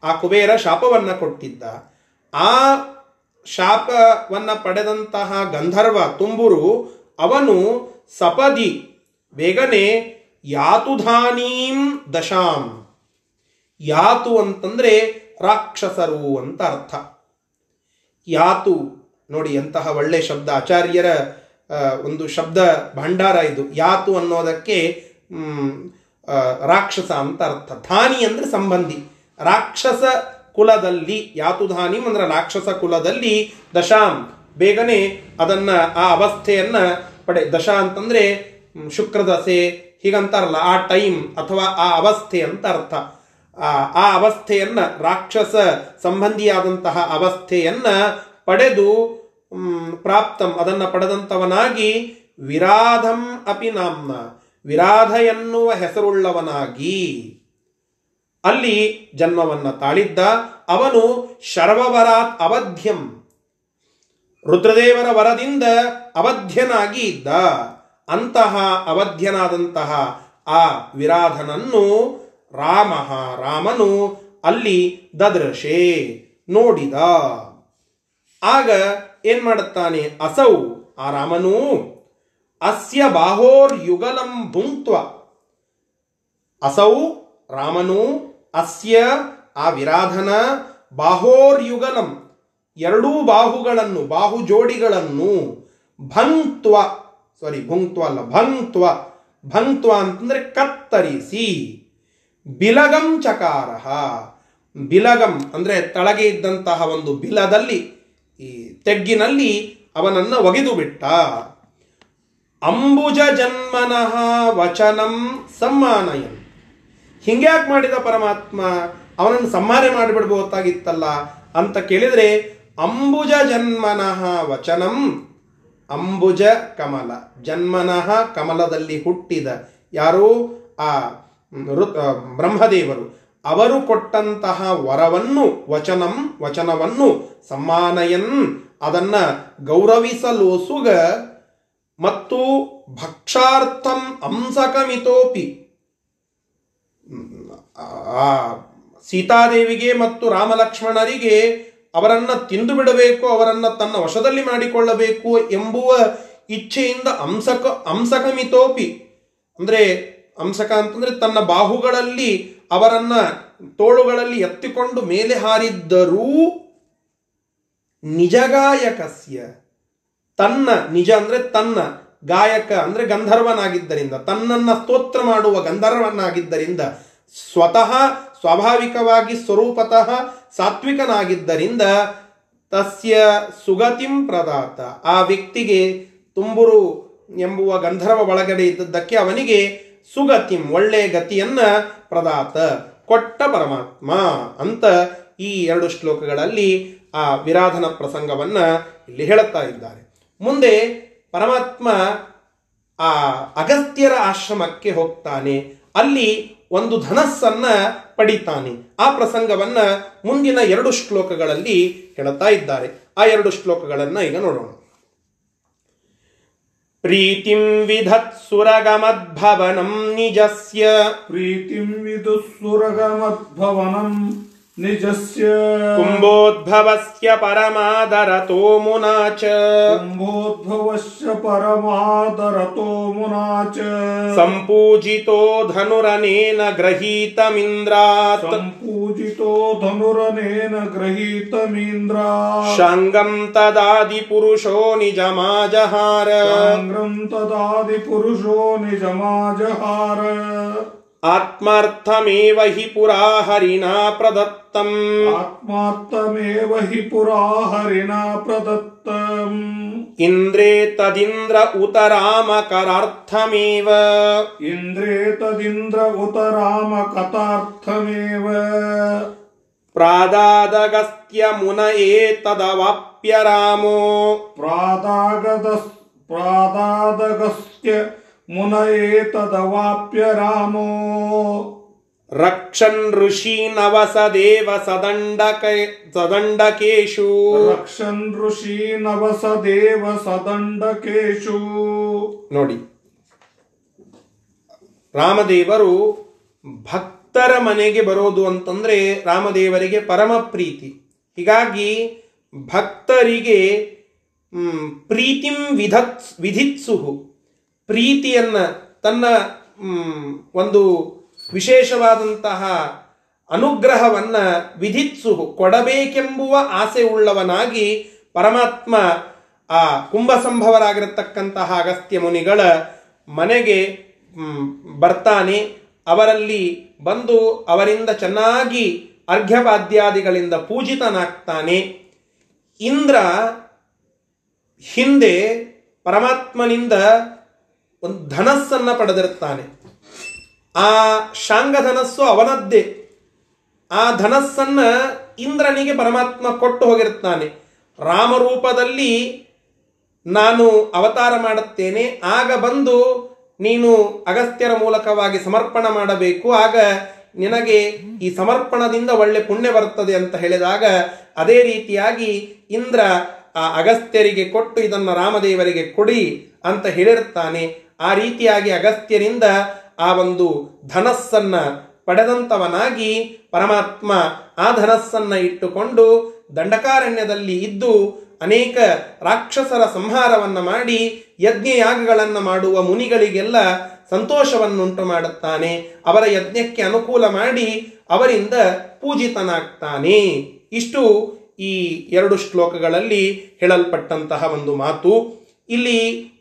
ಆ ಕುಬೇರ ಶಾಪವನ್ನು ಕೊಟ್ಟಿದ್ದ. ಆ ಶಾಪವನ್ನು ಪಡೆದಂತಹ ಗಂಧರ್ವ ತುಂಬುರು ಅವನು ಸಪದಿ ಬೇಗನೆ ಯಾತುಧಾನೀಂ ದಶಾಂ, ಯಾತು ಅಂತಂದರೆ ರಾಕ್ಷಸರು ಅಂತ ಅರ್ಥ. ಯಾತು ನೋಡಿ ಎಂತಹ ಒಳ್ಳೆ ಶಬ್ದ, ಆಚಾರ್ಯರ ಒಂದು ಶಬ್ದ ಭಂಡಾರ ಇದು. ಯಾತು ಅನ್ನೋದಕ್ಕೆ ರಾಕ್ಷಸ ಅಂತ ಅರ್ಥ, ಧಾನಿ ಅಂದರೆ ಸಂಬಂಧಿ. ರಾಕ್ಷಸ ಕುಲದಲ್ಲಿ ಯಾತುಧಾನಿ ಅಂದರೆ ರಾಕ್ಷಸ ಕುಲದಲ್ಲಿ ದಶಾಂ ಬೇಗನೆ ಅದನ್ನು ಆ ಅವಸ್ಥೆಯನ್ನು ಪಡೆ. ದಶ ಅಂತಂದರೆ ಶುಕ್ರದಸೆ ಹೀಗಂತಾರಲ್ಲ, ಆ ಟೈಮ್ ಅಥವಾ ಆ ಅವಸ್ಥೆ ಅಂತ ಅರ್ಥ. ಆ ಅವಸ್ಥೆಯನ್ನು, ರಾಕ್ಷಸ ಸಂಬಂಧಿಯಾದಂತಹ ಅವಸ್ಥೆಯನ್ನು ಪಡೆದು ಪ್ರಾಪ್ತಂ ಅದನ್ನು ಪಡೆದಂಥವನಾಗಿ ವಿರಾಧಂ ಅಪಿ ನಾಮ್ನ, ವಿರಾಧ ಎನ್ನುವ ಹೆಸರುಳ್ಳವನಾಗಿ ಅಲ್ಲಿ ಜನ್ಮವನ್ನು ತಾಳಿದ್ದ. ಅವನು ಶರ್ವವರಾತ್ ಅವಧ್ಯಂ, ರುದ್ರದೇವರ ವರದಿಂದ ಅವಧ್ಯನಾಗಿ ಇದ್ದ. ಅಂತಹ ಅವಧ್ಯನಾದಂತಹ ಆ ವಿರಾಧನನ್ನು ರಾಮನು ಅಲ್ಲಿ ದದೃಶೆ ನೋಡಿದ. ಆಗ ಏನ್ ಮಾಡುತ್ತಾನೆ? ಅಸೌ ಆ ರಾಮನು ಅಸ್ಯ ಬಾಹೋರ್ ಯುಗಲಂ ಭುಂಕ್ತ್ವ, ಅಸೌ ರಾಮನು ಅಸ್ಯ ಆ ವಿರಾಧನ ಬಾಹೋರ್ ಯುಗಲಂ ಎರಡೂ ಬಾಹುಗಳನ್ನು, ಬಾಹು ಜೋಡಿಗಳನ್ನು ಭಂಕ್ತ್ವ, ಭುಂಕ್ತ್ವ ಅಲ್ಲ ಭಂಕ್ತ್ವ, ಭಂಕ್ತ್ವ ಅಂತಂದ್ರೆ ಕತ್ತರಿಸಿ. ಬಿಲಗಂ ಚಕಾರ, ಬಿಲಗಂ ಅಂದರೆ ತಳಗೆ ಇದ್ದಂತಹ ಒಂದು ಬಿಲದಲ್ಲಿ ಈ ತೆಗ್ಗಿನಲ್ಲಿ ಅವನನ್ನು ಒಗೆದು ಬಿಟ್ಟ. ಅಂಬುಜ ಜನ್ಮನಃ ವಚನಂ ಸಮ್ಮಾನಯನ್, ಹಿಂಗ್ಯಾಕೆ ಮಾಡಿದ ಪರಮಾತ್ಮ, ಅವನನ್ನು ಸಂಹಾರ ಮಾಡಿಬಿಡ್ಬೋದಾಗಿತ್ತಲ್ಲ ಅಂತ ಕೇಳಿದರೆ ಅಂಬುಜ ಜನ್ಮನಃ ವಚನಂ, ಅಂಬುಜ ಕಮಲ, ಜನ್ಮನಃ ಕಮಲದಲ್ಲಿ ಹುಟ್ಟಿದ ಯಾರು ಆ ಬ್ರಹ್ಮದೇವರು, ಅವರು ಕೊಟ್ಟಂತಹ ವರವನ್ನು ವಚನಂ ವಚನವನ್ನು ಸಮ್ಮಾನಯನ್ ಅದನ್ನು ಗೌರವಿಸಲೋಸುಗ. ಮತ್ತು ಭಕ್ಷಾರ್ಥಂ ಅಂಸಕಮಿತೋಪಿ, ಆ ಸೀತಾದೇವಿಗೆ ಮತ್ತು ರಾಮಲಕ್ಷ್ಮಣರಿಗೆ ಅವರನ್ನು ತಿಂದು ಬಿಡಬೇಕು, ಅವರನ್ನು ತನ್ನ ವಶದಲ್ಲಿ ಮಾಡಿಕೊಳ್ಳಬೇಕು ಎಂಬುವ ಇಚ್ಛೆಯಿಂದ ಅಂಸಕಮಿತೋಪಿ ಅಂದರೆ ಅಂಸಕ ಅಂತಂದರೆ ತನ್ನ ಬಾಹುಗಳಲ್ಲಿ ಅವರನ್ನು ತೋಳುಗಳಲ್ಲಿ ಎತ್ತಿಕೊಂಡು ಮೇಲೆ ಹಾರಿದ್ದರೂ ನಿಜಗಾಯಕಸ್ಯ, ತನ್ನ ನಿಜ ಅಂದರೆ ತನ್ನ, ಗಾಯಕ ಅಂದರೆ ಗಂಧರ್ವನಾಗಿದ್ದರಿಂದ, ತನ್ನನ್ನು ಸ್ತೋತ್ರ ಮಾಡುವ ಗಂಧರ್ವನಾಗಿದ್ದರಿಂದ, ಸ್ವತಃ ಸ್ವಾಭಾವಿಕವಾಗಿ ಸ್ವರೂಪತಃ ಸಾತ್ವಿಕನಾಗಿದ್ದರಿಂದ ತಸ್ಯ ಸುಗತಿಂ ಪ್ರದಾತ, ಆ ವ್ಯಕ್ತಿಗೆ ತುಂಬುರು ಎಂಬುವ ಗಂಧರ್ವ ಒಳಗಡೆ ಇದ್ದದ್ದಕ್ಕೆ ಅವನಿಗೆ ಸುಗತಿಂ ಒಳ್ಳೆಯ ಗತಿಯನ್ನು ಪ್ರದಾತ ಕೊಟ್ಟ ಪರಮಾತ್ಮ ಅಂತ ಈ ಎರಡು ಶ್ಲೋಕಗಳಲ್ಲಿ ಆ ವಿರಾಧನ ಪ್ರಸಂಗವನ್ನು ಇಲ್ಲಿ ಹೇಳುತ್ತಾ ಇದ್ದಾರೆ. ಮುಂದೆ ಪರಮಾತ್ಮ ಆ ಅಗಸ್ತ್ಯರ ಆಶ್ರಮಕ್ಕೆ ಹೋಗ್ತಾನೆ, ಅಲ್ಲಿ ಒಂದು ಧನಸ್ಸನ್ನು ಪಡಿತಾನೆ. ಆ ಪ್ರಸಂಗವನ್ನು ಮುಂದಿನ ಎರಡು ಶ್ಲೋಕಗಳಲ್ಲಿ ಹೇಳುತ್ತಾ ಇದ್ದಾರೆ. ಆ ಎರಡು ಶ್ಲೋಕಗಳನ್ನು ಈಗ ನೋಡೋಣ. ಪ್ರೀತಿಂ ವಿಧತ್ಸುರಗಮದ್ಭವನಂ ನಿಜಸ್ಯ, ಪ್ರೀತಿಂ ವಿಧತ್ಸುರಗಮದ್ಭವನಂ ನಿಜಸ್ಯ, ಕುಂಭೋದ್ಭವಸ್ಯ ಪರಮಾದರತೋ ಮುನಾಚ, ಕುಂಭೋದ್ಭವಸ್ಯ ಪರಮಾದರತೋ ಮುನಾಚ, ಸಂಪೂಜಿತೋ ಧನುರನೇನ ಗೃಹೀತಮಿಂದ್ರಾತ್, ಸಂಪೂಜಿತೋ ಧನುರನೇನ ಗೃಹೀತಮಿಂದ್ರಾತ್, ಶಾಂಗಂ ತದಾದಿ ಪುರುಷೋ ನಿಜಮಾಜಹಾರ, ಶಾಂಗಂ ತದಾದಿ ಪುರುಷೋ ನಿಜಮಾಜಹಾರ. ಆತ್ಮಾರ್ಥಮೇವ ಹಿ ಪುರಾ ಹರಿಣಾ ಪ್ರದತ್ತಂ. ಆತ್ಮಾರ್ಥಮೇವ ಹಿ ಪುರಾ ಹರಿಣಾ ಪ್ರದತ್ತಂ. ಇಂದ್ರೇ ತದಿಂದ್ರ ಉತ ರಾಮ ಕರಾರ್ಥಮೇವ. ಇಂದ್ರೇ ತದಿಂದ್ರ ಉತ ರಾಮ ಕಥಾರ್ಥಮೇವ. ಪ್ರಾದಾದಗಸ್ತ್ಯ ಮುನ ಏತದವಾಪ್ಯ ರಾಮೋ. ಪ್ರಾದಾದಗಸ್ತ್ಯ ಮುನ ಏತದವಾಪ್ಯ ರಾಮೋ. ರಕ್ಷನ್ ಋಷೀನವಸದೇವ ಸದಂಡಕೇಶು. ರಕ್ಷನ್ ಋಷೀನವಸದೇವ ಸದಂಡಕೇಶು. ನೋಡಿ, ರಾಮದೇವರು ಭಕ್ತರ ಮನೆಗೆ ಬರೋದು ಅಂತಂದ್ರೆ ರಾಮದೇವರಿಗೆ ಪರಮ ಪ್ರೀತಿ. ಹೀಗಾಗಿ ಭಕ್ತರಿಗೆ ಪ್ರೀತಿಂ ವಿಧಿತ್ಸುಹು, ಪ್ರೀತಿಯನ್ನು, ತನ್ನ ಒಂದು ವಿಶೇಷವಾದಂತಹ ಅನುಗ್ರಹವನ್ನು ವಿಧಿತ್ಸುಹು, ಕೊಡಬೇಕೆಂಬುವ ಆಸೆ ಉಳ್ಳವನಾಗಿ ಪರಮಾತ್ಮ ಆ ಕುಂಭಸಂಭವರಾಗಿರತಕ್ಕಂತಹ ಅಗಸ್ತ್ಯ ಮುನಿಗಳ ಮನೆಗೆ ಬರ್ತಾನೆ. ಅವರಲ್ಲಿ ಬಂದು ಅವರಿಂದ ಚೆನ್ನಾಗಿ ಅರ್ಘ್ಯಪಾದ್ಯಾದಿಗಳಿಂದ ಪೂಜಿತನಾಗ್ತಾನೆ. ಇಂದ್ರ ಹಿಂದೆ ಪರಮಾತ್ಮನಿಂದ ಒಂದು ಧನಸ್ಸನ್ನು ಪಡೆದಿರ್ತಾನೆ. ಆ ಶಾಂಗಧನಸ್ಸು ಅವನದ್ದೇ. ಆ ಧನಸ್ಸನ್ನು ಇಂದ್ರನಿಗೆ ಪರಮಾತ್ಮ ಕೊಟ್ಟು ಹೋಗಿರ್ತಾನೆ. ರಾಮರೂಪದಲ್ಲಿ ನಾನು ಅವತಾರ ಮಾಡುತ್ತೇನೆ, ಆಗ ಬಂದು ನೀನು ಅಗಸ್ತ್ಯರ ಮೂಲಕವಾಗಿ ಸಮರ್ಪಣ ಮಾಡಬೇಕು, ಆಗ ನಿನಗೆ ಈ ಸಮರ್ಪಣದಿಂದ ಒಳ್ಳೆ ಪುಣ್ಯ ಬರ್ತದೆ ಅಂತ ಹೇಳಿದಾಗ, ಅದೇ ರೀತಿಯಾಗಿ ಇಂದ್ರ ಆ ಅಗಸ್ತ್ಯರಿಗೆ ಕೊಟ್ಟು ಇದನ್ನು ರಾಮದೇವರಿಗೆ ಕೊಡಿ ಅಂತ ಹೇಳಿರ್ತಾನೆ. ಆ ರೀತಿಯಾಗಿ ಅಗಸ್ತ್ಯರಿಂದ ಆ ಒಂದು ಧನಸ್ಸನ್ನು ಪಡೆದಂಥವನಾಗಿ ಪರಮಾತ್ಮ ಆ ಧನಸ್ಸನ್ನು ಇಟ್ಟುಕೊಂಡು ದಂಡಕಾರಣ್ಯದಲ್ಲಿ ಇದ್ದು ಅನೇಕ ರಾಕ್ಷಸರ ಸಂಹಾರವನ್ನು ಮಾಡಿ ಯಜ್ಞಯಾಗಗಳನ್ನು ಮಾಡುವ ಮುನಿಗಳಿಗೆಲ್ಲ ಸಂತೋಷವನ್ನುಂಟು ಮಾಡುತ್ತಾನೆ. ಅವರ ಯಜ್ಞಕ್ಕೆ ಅನುಕೂಲ ಮಾಡಿ ಅವರಿಂದ ಪೂಜಿತನಾಗ್ತಾನೆ. ಇಷ್ಟು ಈ ಎರಡು ಶ್ಲೋಕಗಳಲ್ಲಿ ಹೇಳಲ್ಪಟ್ಟಂತಹ ಒಂದು ಮಾತು. ಇಲ್ಲಿ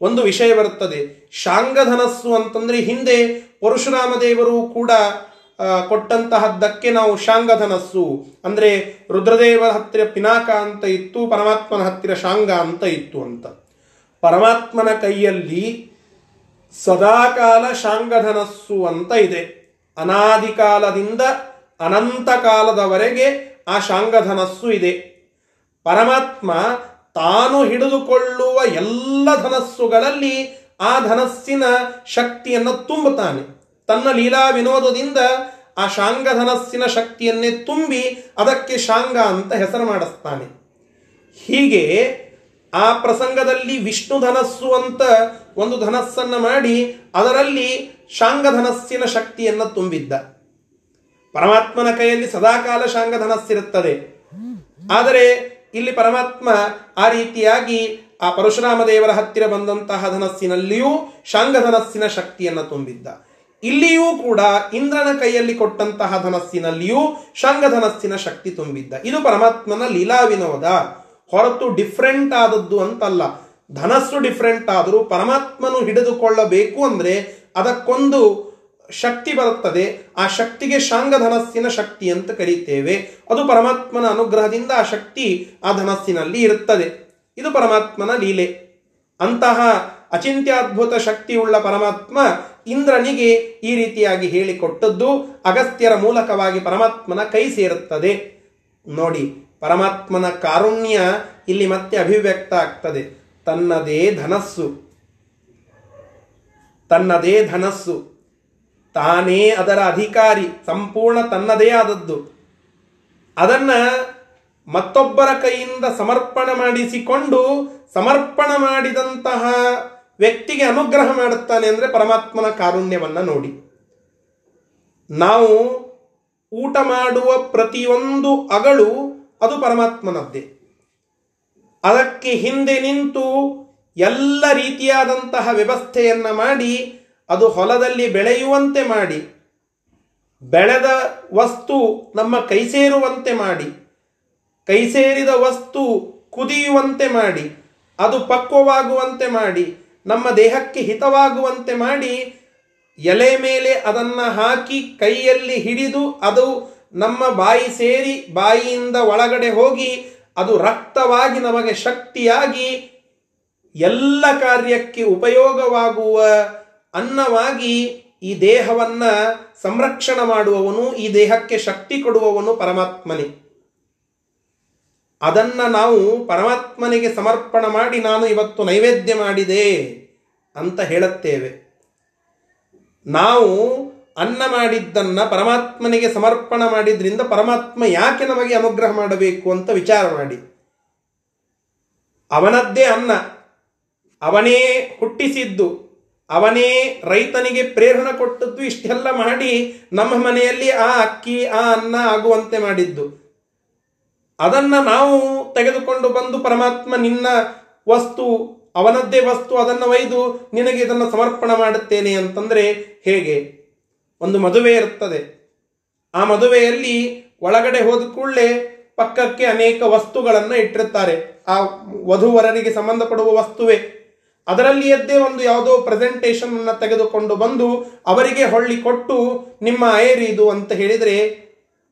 ಒಂದು ವಿಷಯ ಬರುತ್ತದೆ. ಶಾಂಗಧನಸ್ಸು ಅಂತಂದರೆ ಹಿಂದೆ ಪರಶುರಾಮ ದೇವರು ಕೂಡ ಕೊಟ್ಟಂತಹದ್ದಕ್ಕೆ ನಾವು ಶಾಂಗಧನಸ್ಸು ಅಂದರೆ ರುದ್ರದೇವರ ಹತ್ತಿರ ಪಿನಾಕ ಅಂತ ಇತ್ತು, ಪರಮಾತ್ಮನ ಹತ್ತಿರ ಶಾಂಗ ಅಂತ ಇತ್ತು ಅಂತ. ಪರಮಾತ್ಮನ ಕೈಯಲ್ಲಿ ಸದಾಕಾಲ ಶಾಂಗಧನಸ್ಸು ಅಂತ ಇದೆ. ಅನಾದಿ ಕಾಲದಿಂದ ಅನಂತ ಕಾಲದವರೆಗೆ ಆ ಶಾಂಗಧನಸ್ಸು ಇದೆ. ಪರಮಾತ್ಮ ತಾನು ಹಿಡಿದುಕೊಳ್ಳುವ ಎಲ್ಲ ಧನಸ್ಸುಗಳಲ್ಲಿ ಆ ಧನಸ್ಸಿನ ಶಕ್ತಿಯನ್ನು ತುಂಬುತ್ತಾನೆ. ತನ್ನ ಲೀಲಾ ವಿನೋದದಿಂದ ಆ ಶಾಂಗಧನಸ್ಸಿನ ಶಕ್ತಿಯನ್ನೇ ತುಂಬಿ ಅದಕ್ಕೆ ಶಾಂಗ ಅಂತ ಹೆಸರು ಮಾಡಿಸ್ತಾನೆ. ಹೀಗೆ ಆ ಪ್ರಸಂಗದಲ್ಲಿ ವಿಷ್ಣು ಧನಸ್ಸು ಅಂತ ಒಂದು ಧನಸ್ಸನ್ನು ಮಾಡಿ ಅದರಲ್ಲಿ ಶಾಂಗಧನಸ್ಸಿನ ಶಕ್ತಿಯನ್ನು ತುಂಬಿದ್ದ. ಪರಮಾತ್ಮನ ಕೈಯಲ್ಲಿ ಸದಾಕಾಲ ಶಾಂಗಧನಸ್ಸಿರುತ್ತದೆ. ಆದರೆ ಇಲ್ಲಿ ಪರಮಾತ್ಮ ಆ ರೀತಿಯಾಗಿ ಆ ಪರಶುರಾಮ ದೇವರ ಹತ್ತಿರ ಬಂದಂತಹ ಧನಸ್ಸಿನಲ್ಲಿಯೂ ಶಾಂಗಧನಸ್ಸಿನ ಶಕ್ತಿಯನ್ನು ತುಂಬಿದ್ದ. ಇಲ್ಲಿಯೂ ಕೂಡ ಇಂದ್ರನ ಕೈಯಲ್ಲಿ ಕೊಟ್ಟಂತಹ ಧನಸ್ಸಿನಲ್ಲಿಯೂ ಶಾಂಗಧನಸ್ಸಿನ ಶಕ್ತಿ ತುಂಬಿದ್ದ. ಇದು ಪರಮಾತ್ಮನ ಲೀಲಾ ವಿನೋದ ಹೊರತು ಡಿಫ್ರೆಂಟ್ ಆದದ್ದು ಅಂತಲ್ಲ. ಧನಸ್ಸು ಡಿಫ್ರೆಂಟ್ ಆದರೂ ಪರಮಾತ್ಮನು ಹಿಡಿದುಕೊಳ್ಳಬೇಕು ಅಂದರೆ ಅದಕ್ಕೊಂದು ಶಕ್ತಿ ಬರುತ್ತದೆ. ಆ ಶಕ್ತಿಗೆ ಶಾಂಗಧನಸ್ಸಿನ ಶಕ್ತಿ ಅಂತ ಕರೀತೇವೆ. ಅದು ಪರಮಾತ್ಮನ ಅನುಗ್ರಹದಿಂದ ಆ ಶಕ್ತಿ ಆ ಧನಸ್ಸಿನಲ್ಲಿ ಇರುತ್ತದೆ. ಇದು ಪರಮಾತ್ಮನ ಲೀಲೆ. ಅಂತಹ ಅಚಿಂತ್ಯದ್ಭುತ ಶಕ್ತಿಯುಳ್ಳ ಪರಮಾತ್ಮ ಇಂದ್ರನಿಗೆ ಈ ರೀತಿಯಾಗಿ ಹೇಳಿಕೊಟ್ಟದ್ದು ಅಗಸ್ತ್ಯರ ಮೂಲಕವಾಗಿ ಪರಮಾತ್ಮನ ಕೈ ಸೇರುತ್ತದೆ. ನೋಡಿ, ಪರಮಾತ್ಮನ ಕಾರುಣ್ಯ ಇಲ್ಲಿ ಮತ್ತೆ ಅಭಿವ್ಯಕ್ತ ಆಗ್ತದೆ. ತನ್ನದೇ ಧನಸ್ಸು ತಾನೇ ಅದರ ಅಧಿಕಾರಿ, ಸಂಪೂರ್ಣ ತನ್ನದೇ ಆದದ್ದು. ಅದನ್ನು ಮತ್ತೊಬ್ಬರ ಕೈಯಿಂದ ಸಮರ್ಪಣೆ ಮಾಡಿಸಿಕೊಂಡು ಸಮರ್ಪಣೆ ಮಾಡಿದಂತಹ ವ್ಯಕ್ತಿಗೆ ಅನುಗ್ರಹ ಮಾಡುತ್ತಾನೆ ಅಂದರೆ ಪರಮಾತ್ಮನ ಕಾರುಣ್ಯವನ್ನು ನೋಡಿ. ನಾವು ಊಟ ಮಾಡುವ ಪ್ರತಿಯೊಂದು ಅಗಳು ಅದು ಪರಮಾತ್ಮನದ್ದೇ. ಅದಕ್ಕೆ ಹಿಂದೆ ನಿಂತು ಎಲ್ಲ ರೀತಿಯಾದಂತಹ ವ್ಯವಸ್ಥೆಯನ್ನು ಮಾಡಿ ಅದು ಹೊಲದಲ್ಲಿ ಬೆಳೆಯುವಂತೆ ಮಾಡಿ, ಬೆಳೆದ ವಸ್ತು ನಮ್ಮ ಕೈ ಸೇರುವಂತೆ ಮಾಡಿ, ಕೈ ಸೇರಿದ ವಸ್ತು ಕುದಿಯುವಂತೆ ಮಾಡಿ, ಅದು ಪಕ್ವವಾಗುವಂತೆ ಮಾಡಿ, ನಮ್ಮ ದೇಹಕ್ಕೆ ಹಿತವಾಗುವಂತೆ ಮಾಡಿ ಎಲೆ ಮೇಲೆ ಅದನ್ನು ಹಾಕಿ ಕೈಯಲ್ಲಿ ಹಿಡಿದು ಅದು ನಮ್ಮ ಬಾಯಿ ಸೇರಿ ಬಾಯಿಯಿಂದ ಒಳಗಡೆ ಹೋಗಿ ಅದು ರಕ್ತವಾಗಿ ನಮಗೆ ಶಕ್ತಿಯಾಗಿ ಎಲ್ಲ ಕಾರ್ಯಕ್ಕೆ ಉಪಯೋಗವಾಗುವ ಅನ್ನವಾಗಿ ಈ ದೇಹವನ್ನು ಸಂರಕ್ಷಣೆ ಮಾಡುವವನು, ಈ ದೇಹಕ್ಕೆ ಶಕ್ತಿ ಕೊಡುವವನು ಪರಮಾತ್ಮನೇ. ಅದನ್ನು ನಾವು ಪರಮಾತ್ಮನಿಗೆ ಸಮರ್ಪಣೆ ಮಾಡಿ ನಾನು ಇವತ್ತು ನೈವೇದ್ಯ ಮಾಡಿದೆ ಅಂತ ಹೇಳುತ್ತೇವೆ. ನಾವು ಅನ್ನ ಮಾಡಿದ್ದನ್ನು ಪರಮಾತ್ಮನಿಗೆ ಸಮರ್ಪಣೆ ಮಾಡಿದ್ರಿಂದ ಪರಮಾತ್ಮ ಯಾಕೆ ನಮಗೆ ಅನುಗ್ರಹ ಮಾಡಬೇಕು ಅಂತ ವಿಚಾರ ಮಾಡಿ. ಅವನದ್ದೇ ಅನ್ನ, ಅವನೇ ಹುಟ್ಟಿಸಿದ್ದು, ಅವನೇ ರೈತನಿಗೆ ಪ್ರೇರಣೆ ಕೊಟ್ಟದ್ದು, ಇಷ್ಟೆಲ್ಲ ಮಾಡಿ ನಮ್ಮ ಮನೆಯಲ್ಲಿ ಆ ಅಕ್ಕಿ ಆ ಅನ್ನ ಆಗುವಂತೆ ಮಾಡಿದ್ದು. ಅದನ್ನು ನಾವು ತೆಗೆದುಕೊಂಡು ಬಂದು ಪರಮಾತ್ಮ ನಿನ್ನ ವಸ್ತು, ಅವನದ್ದೇ ವಸ್ತು, ಅದನ್ನು ಒಯ್ದು ನಿನಗೆ ಇದನ್ನು ಸಮರ್ಪಣೆ ಮಾಡುತ್ತೇನೆ ಅಂತಂದರೆ ಹೇಗೆ? ಒಂದು ಮದುವೆ ಇರ್ತದೆ. ಆ ಮದುವೆಯಲ್ಲಿ ಒಳಗಡೆ ಹೋದ ಕೂಡಲೇ ಪಕ್ಕಕ್ಕೆ ಅನೇಕ ವಸ್ತುಗಳನ್ನು ಇಟ್ಟಿರ್ತಾರೆ. ಆ ವಧುವರರಿಗೆ ಸಂಬಂಧಪಡುವ ವಸ್ತುವೆ ಅದರಲ್ಲಿಯದ್ದೇ ಒಂದು ಯಾವುದೋ ಪ್ರೆಸೆಂಟೇಷನ್ ಅನ್ನು ತೆಗೆದುಕೊಂಡು ಬಂದು ಅವರಿಗೆ ಹೊಳ್ಳಿ ಕೊಟ್ಟು ನಿಮ್ಮ ಆಯರಿದು ಅಂತ ಹೇಳಿದರೆ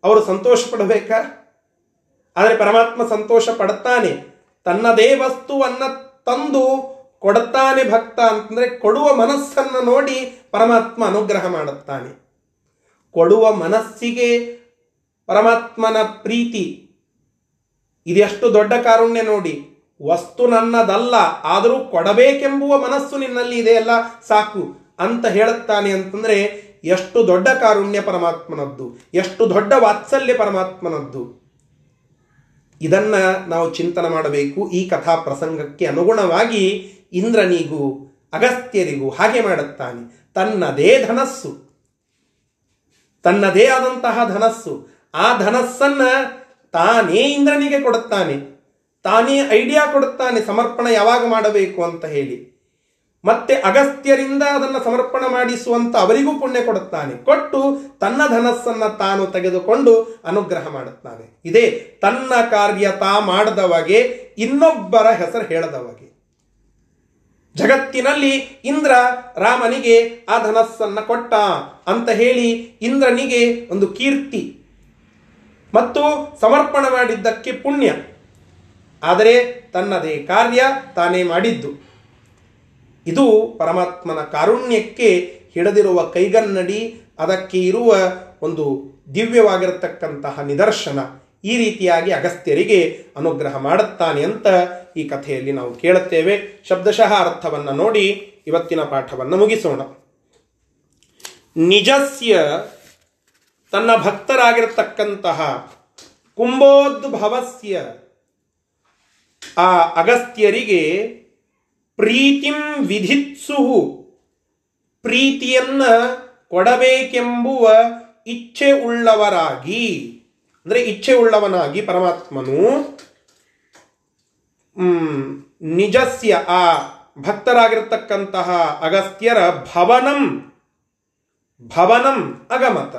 ಅವರು ಸಂತೋಷ ಪಡಬೇಕಾ? ಆದರೆ ಪರಮಾತ್ಮ ಸಂತೋಷ ಪಡುತ್ತಾನೆ. ತನ್ನದೇ ವಸ್ತುವನ್ನು ತಂದು ಕೊಡುತ್ತಾನೆ ಭಕ್ತ ಅಂತಂದರೆ ಕೊಡುವ ಮನಸ್ಸನ್ನು ನೋಡಿ ಪರಮಾತ್ಮ ಅನುಗ್ರಹ ಮಾಡುತ್ತಾನೆ. ಕೊಡುವ ಮನಸ್ಸಿಗೆ ಪರಮಾತ್ಮನ ಪ್ರೀತಿ. ಇದೆಷ್ಟು ದೊಡ್ಡ ಕಾರುಣ್ಯ ನೋಡಿ. ವಸ್ತು ನನ್ನದಲ್ಲ, ಆದರೂ ಕೊಡಬೇಕೆಂಬುವ ಮನಸ್ಸು ನಿನ್ನಲ್ಲಿ ಇದೆಯಲ್ಲ, ಸಾಕು ಅಂತ ಹೇಳುತ್ತಾನೆ ಅಂತಂದರೆ ಎಷ್ಟು ದೊಡ್ಡ ಕಾರುಣ್ಯ ಪರಮಾತ್ಮನದ್ದು, ಎಷ್ಟು ದೊಡ್ಡ ವಾತ್ಸಲ್ಯ ಪರಮಾತ್ಮನದ್ದು. ಇದನ್ನು ನಾವು ಚಿಂತನೆ ಮಾಡಬೇಕು. ಈ ಕಥಾ ಪ್ರಸಂಗಕ್ಕೆ ಅನುಗುಣವಾಗಿ ಇಂದ್ರನಿಗೂ ಅಗಸ್ತ್ಯರಿಗೂ ಹಾಗೆ ಮಾಡುತ್ತಾನೆ. ತನ್ನದೇ ಧನಸ್ಸು, ತನ್ನದೇ ಆದಂತಹ ಧನಸ್ಸು, ಆ ಧನಸ್ಸನ್ನು ತಾನೇ ಇಂದ್ರನಿಗೆ ಕೊಡುತ್ತಾನೆ, ತಾನೇ ಐಡಿಯಾ ಕೊಡುತ್ತಾನೆ ಸಮರ್ಪಣೆ ಯಾವಾಗ ಮಾಡಬೇಕು ಅಂತ ಹೇಳಿ. ಮತ್ತೆ ಅಗಸ್ತ್ಯರಿಂದ ಅದನ್ನು ಸಮರ್ಪಣೆ ಮಾಡಿಸುವಂತ ಅವರಿಗೂ ಪುಣ್ಯ ಕೊಡುತ್ತಾನೆ. ಕೊಟ್ಟು ತನ್ನ ಧನಸ್ಸನ್ನು ತಾನು ತೆಗೆದುಕೊಂಡು ಅನುಗ್ರಹ ಮಾಡುತ್ತಾನೆ. ಇದೇ ತನ್ನ ಕಾರ್ಯ ತಾ ಮಾಡದವಗೆ, ಇನ್ನೊಬ್ಬರ ಹೆಸರು ಹೇಳದವಗೆ. ಜಗತ್ತಿನಲ್ಲಿ ಇಂದ್ರ ರಾಮನಿಗೆ ಆ ಧನಸ್ಸನ್ನು ಕೊಟ್ಟ ಅಂತ ಹೇಳಿ ಇಂದ್ರನಿಗೆ ಒಂದು ಕೀರ್ತಿ ಮತ್ತು ಸಮರ್ಪಣೆ ಮಾಡಿದ್ದಕ್ಕೆ ಪುಣ್ಯ. ಆದರೆ ತನ್ನದೇ ಕಾರ್ಯ ತಾನೇ ಮಾಡಿದ್ದು. ಇದು ಪರಮಾತ್ಮನ ಕಾರುಣ್ಯಕ್ಕೆ ಹಿಡಿದಿರುವ ಕೈಗನ್ನಡಿ, ಅದಕ್ಕೆ ಇರುವ ಒಂದು ದಿವ್ಯವಾಗಿರತಕ್ಕಂತಹ ನಿದರ್ಶನ. ಈ ರೀತಿಯಾಗಿ ಅಗಸ್ತ್ಯರಿಗೆ ಅನುಗ್ರಹ ಮಾಡುತ್ತಾನೆ ಅಂತ ಈ ಕಥೆಯಲ್ಲಿ ನಾವು ಕೇಳುತ್ತೇವೆ. ಶಬ್ದಶಃ ಅರ್ಥವನ್ನು ನೋಡಿ ಇವತ್ತಿನ ಪಾಠವನ್ನು ಮುಗಿಸೋಣ. ನಿಜಸ್ಯ ತನ್ನ ಭಕ್ತರಾಗಿರತಕ್ಕಂತಹ ಕುಂಭೋದ್ಭವಸ್ಯ ಆ ಅಗಸ್ತ್ಯರಿಗೆ ಪ್ರೀತಿಂ ವಿಧಿತ್ಸುಹು ಪ್ರೀತಿಯನ್ನು ಕೊಡಬೇಕೆಂಬುವ ಇಚ್ಛೆ ಉಳ್ಳವರಾಗಿ, ಅಂದರೆ ಇಚ್ಛೆ ಉಳ್ಳವನಾಗಿ ಪರಮಾತ್ಮನು ನಿಜಸ್ಯ ಆ ಭಕ್ತರಾಗಿರ್ತಕ್ಕಂತಹ ಅಗಸ್ತ್ಯರ ಭವನಂ ಭವನಂ ಅಗಮತ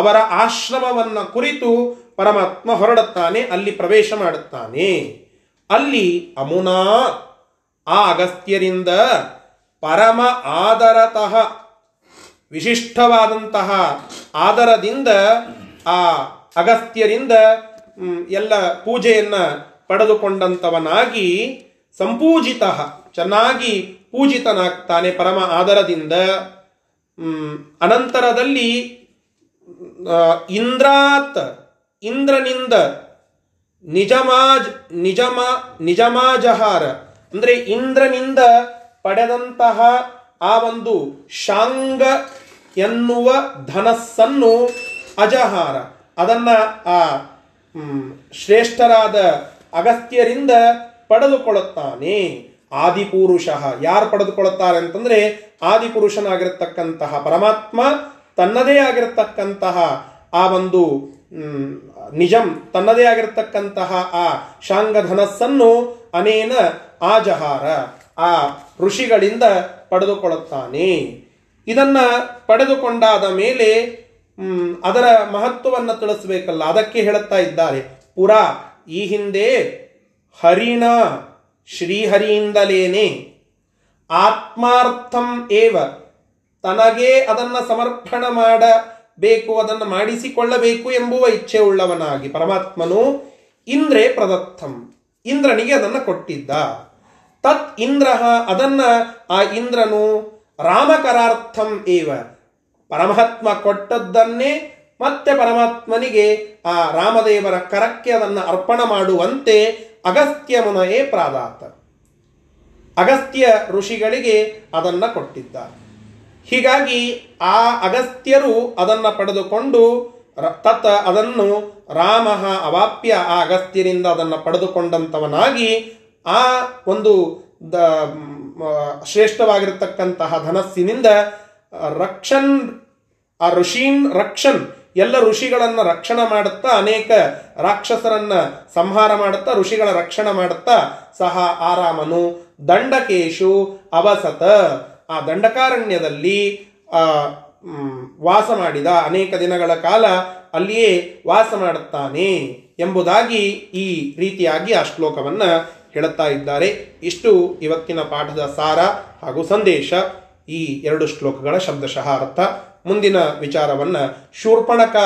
ಅವರ ಆಶ್ರಮವನ್ನು ಕುರಿತು ಪರಮಾತ್ಮ ಹೊರಡುತ್ತಾನೆ, ಅಲ್ಲಿ ಪ್ರವೇಶ ಮಾಡುತ್ತಾನೆ. ಅಲ್ಲಿ ಅಮುನಾ ಆ ಅಗಸ್ತ್ಯರಿಂದ ಪರಮ ಆದರತಃ ವಿಶಿಷ್ಟವಾದಂತಹ ಆದರದಿಂದ ಆ ಅಗಸ್ತ್ಯರಿಂದ ಎಲ್ಲ ಪೂಜೆಯನ್ನು ಪಡೆದುಕೊಂಡಂಥವನಾಗಿ ಸಂಪೂಜಿತ ಚೆನ್ನಾಗಿ ಪೂಜಿತನಾಗ್ತಾನೆ ಪರಮ ಆದರದಿಂದ. ಅನಂತರದಲ್ಲಿ ಇಂದ್ರಾತ್ ಇಂದ್ರನಿಂದ ನಿಜಮಾಜಹಾರ ಅಂದರೆ ಇಂದ್ರನಿಂದ ಪಡೆದಂತಹ ಆ ಒಂದು ಶಾಂಗ ಎನ್ನುವ ಧನಸ್ಸನ್ನು ಅಜಹಾರ ಅದನ್ನು ಆ ಶ್ರೇಷ್ಠರಾದ ಅಗಸ್ತ್ಯರಿಂದ ಪಡೆದುಕೊಳ್ಳುತ್ತಾನೆ. ಆದಿಪುರುಷ ಯಾರು ಪಡೆದುಕೊಳ್ಳುತ್ತಾರೆ ಅಂತಂದರೆ ಆದಿಪುರುಷನಾಗಿರತಕ್ಕಂತಹ ಪರಮಾತ್ಮ ತನ್ನದೇ ಆಗಿರತಕ್ಕಂತಹ ಆ ಒಂದು ನಿಜಂ ತನ್ನದೇ ಆಗಿರತಕ್ಕಂತಹ ಆ ಶಾಂಗಧನಸ್ಸನ್ನು ಅನೇನ ಆಜಹಾರ ಆ ಋಷಿಗಳಿಂದ ಪಡೆದುಕೊಳ್ಳುತ್ತಾನೆ. ಇದನ್ನು ಪಡೆದುಕೊಂಡಾದ ಮೇಲೆ ಅದರ ಮಹತ್ವವನ್ನು ತಿಳಿಸಬೇಕಲ್ಲ, ಅದಕ್ಕೆ ಹೇಳುತ್ತಾ ಇದ್ದಾರೆ. ಪುರ ಈ ಹಿಂದೆ ಹರಿಣ ಶ್ರೀಹರಿಯಿಂದಲೇನೆ ಆತ್ಮಾರ್ಥಂ ಏವ ತನಗೇ ಅದನ್ನು ಸಮರ್ಪಣ ಮಾಡಬೇಕು, ಅದನ್ನು ಮಾಡಿಸಿಕೊಳ್ಳಬೇಕು ಎಂಬುವ ಇಚ್ಛೆ ಉಳ್ಳವನಾಗಿ ಪರಮಾತ್ಮನು ಇಂದ್ರೇ ಪ್ರದತ್ತಂ, ಇಂದ್ರನಿಗೆ ಅದನ್ನು ಕೊಟ್ಟಿದ್ದ. ತತ್ ಇಂದ್ರ, ಅದನ್ನು ಆ ಇಂದ್ರನು ರಾಮಕರಾರ್ಥಂ ಏವ, ಪರಮಾತ್ಮ ಕೊಟ್ಟದ್ದನ್ನೇ ಮತ್ತೆ ಪರಮಾತ್ಮನಿಗೆ ಆ ರಾಮದೇವರ ಕರಕ್ಕೆ ಅದನ್ನು ಅರ್ಪಣ ಮಾಡುವಂತೆ ಅಗಸ್ತ್ಯ ಮುನಯೇ ಪ್ರಾದಾತ, ಅಗಸ್ತ್ಯ ಋಷಿಗಳಿಗೆ ಅದನ್ನು ಕೊಟ್ಟಿದ್ದ. ಹೀಗಾಗಿ ಆ ಅಗಸ್ತ್ಯರು ಅದನ್ನು ಪಡೆದುಕೊಂಡು ತತ್ ಅದನ್ನು ರಾಮ ಅವಾಪ್ಯ, ಆ ಅಗಸ್ತ್ಯರಿಂದ ಅದನ್ನು ಪಡೆದುಕೊಂಡಂಥವನಾಗಿ ಆ ಒಂದು ಶ್ರೇಷ್ಠವಾಗಿರತಕ್ಕಂತಹ ಧನಸ್ಸಿನಿಂದ ರಕ್ಷನ್, ಆ ಋಷೀನ್ ರಕ್ಷನ್, ಎಲ್ಲ ಋಷಿಗಳನ್ನು ರಕ್ಷಣೆ ಮಾಡುತ್ತಾ, ಅನೇಕ ರಾಕ್ಷಸರನ್ನ ಸಂಹಾರ ಮಾಡುತ್ತಾ, ಋಷಿಗಳ ರಕ್ಷಣೆ ಮಾಡುತ್ತಾ ಸಹ ಆರಾಮನು ದಂಡಕೇಶು ಅವಸತ, ಆ ದಂಡಕಾರಣ್ಯದಲ್ಲಿ ವಾಸ ಮಾಡಿದ, ಅನೇಕ ದಿನಗಳ ಕಾಲ ಅಲ್ಲಿಯೇ ವಾಸ ಮಾಡುತ್ತಾನೆ ಎಂಬುದಾಗಿ ಈ ರೀತಿಯಾಗಿ ಆ ಶ್ಲೋಕವನ್ನು ಹೇಳುತ್ತಾ ಇದ್ದಾರೆ. ಇಷ್ಟು ಇವತ್ತಿನ ಪಾಠದ ಸಾರ ಹಾಗೂ ಸಂದೇಶ, ಈ ಎರಡು ಶ್ಲೋಕಗಳ ಶಬ್ದಶಃ ಅರ್ಥ. ಮುಂದಿನ ವಿಚಾರವನ್ನು ಶೂರ್ಪಣಕ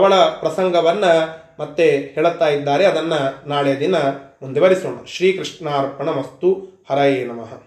ಅವಳ ಪ್ರಸಂಗವನ್ನು ಮತ್ತೆ ಹೇಳುತ್ತಾ ಇದ್ದಾರೆ, ಅದನ್ನು ನಾಳೆ ದಿನ ಮುಂದುವರಿಸೋಣ. ಶ್ರೀಕೃಷ್ಣಾರ್ಪಣ ಮಸ್ತು. ಹರಯೇ ನಮಃ.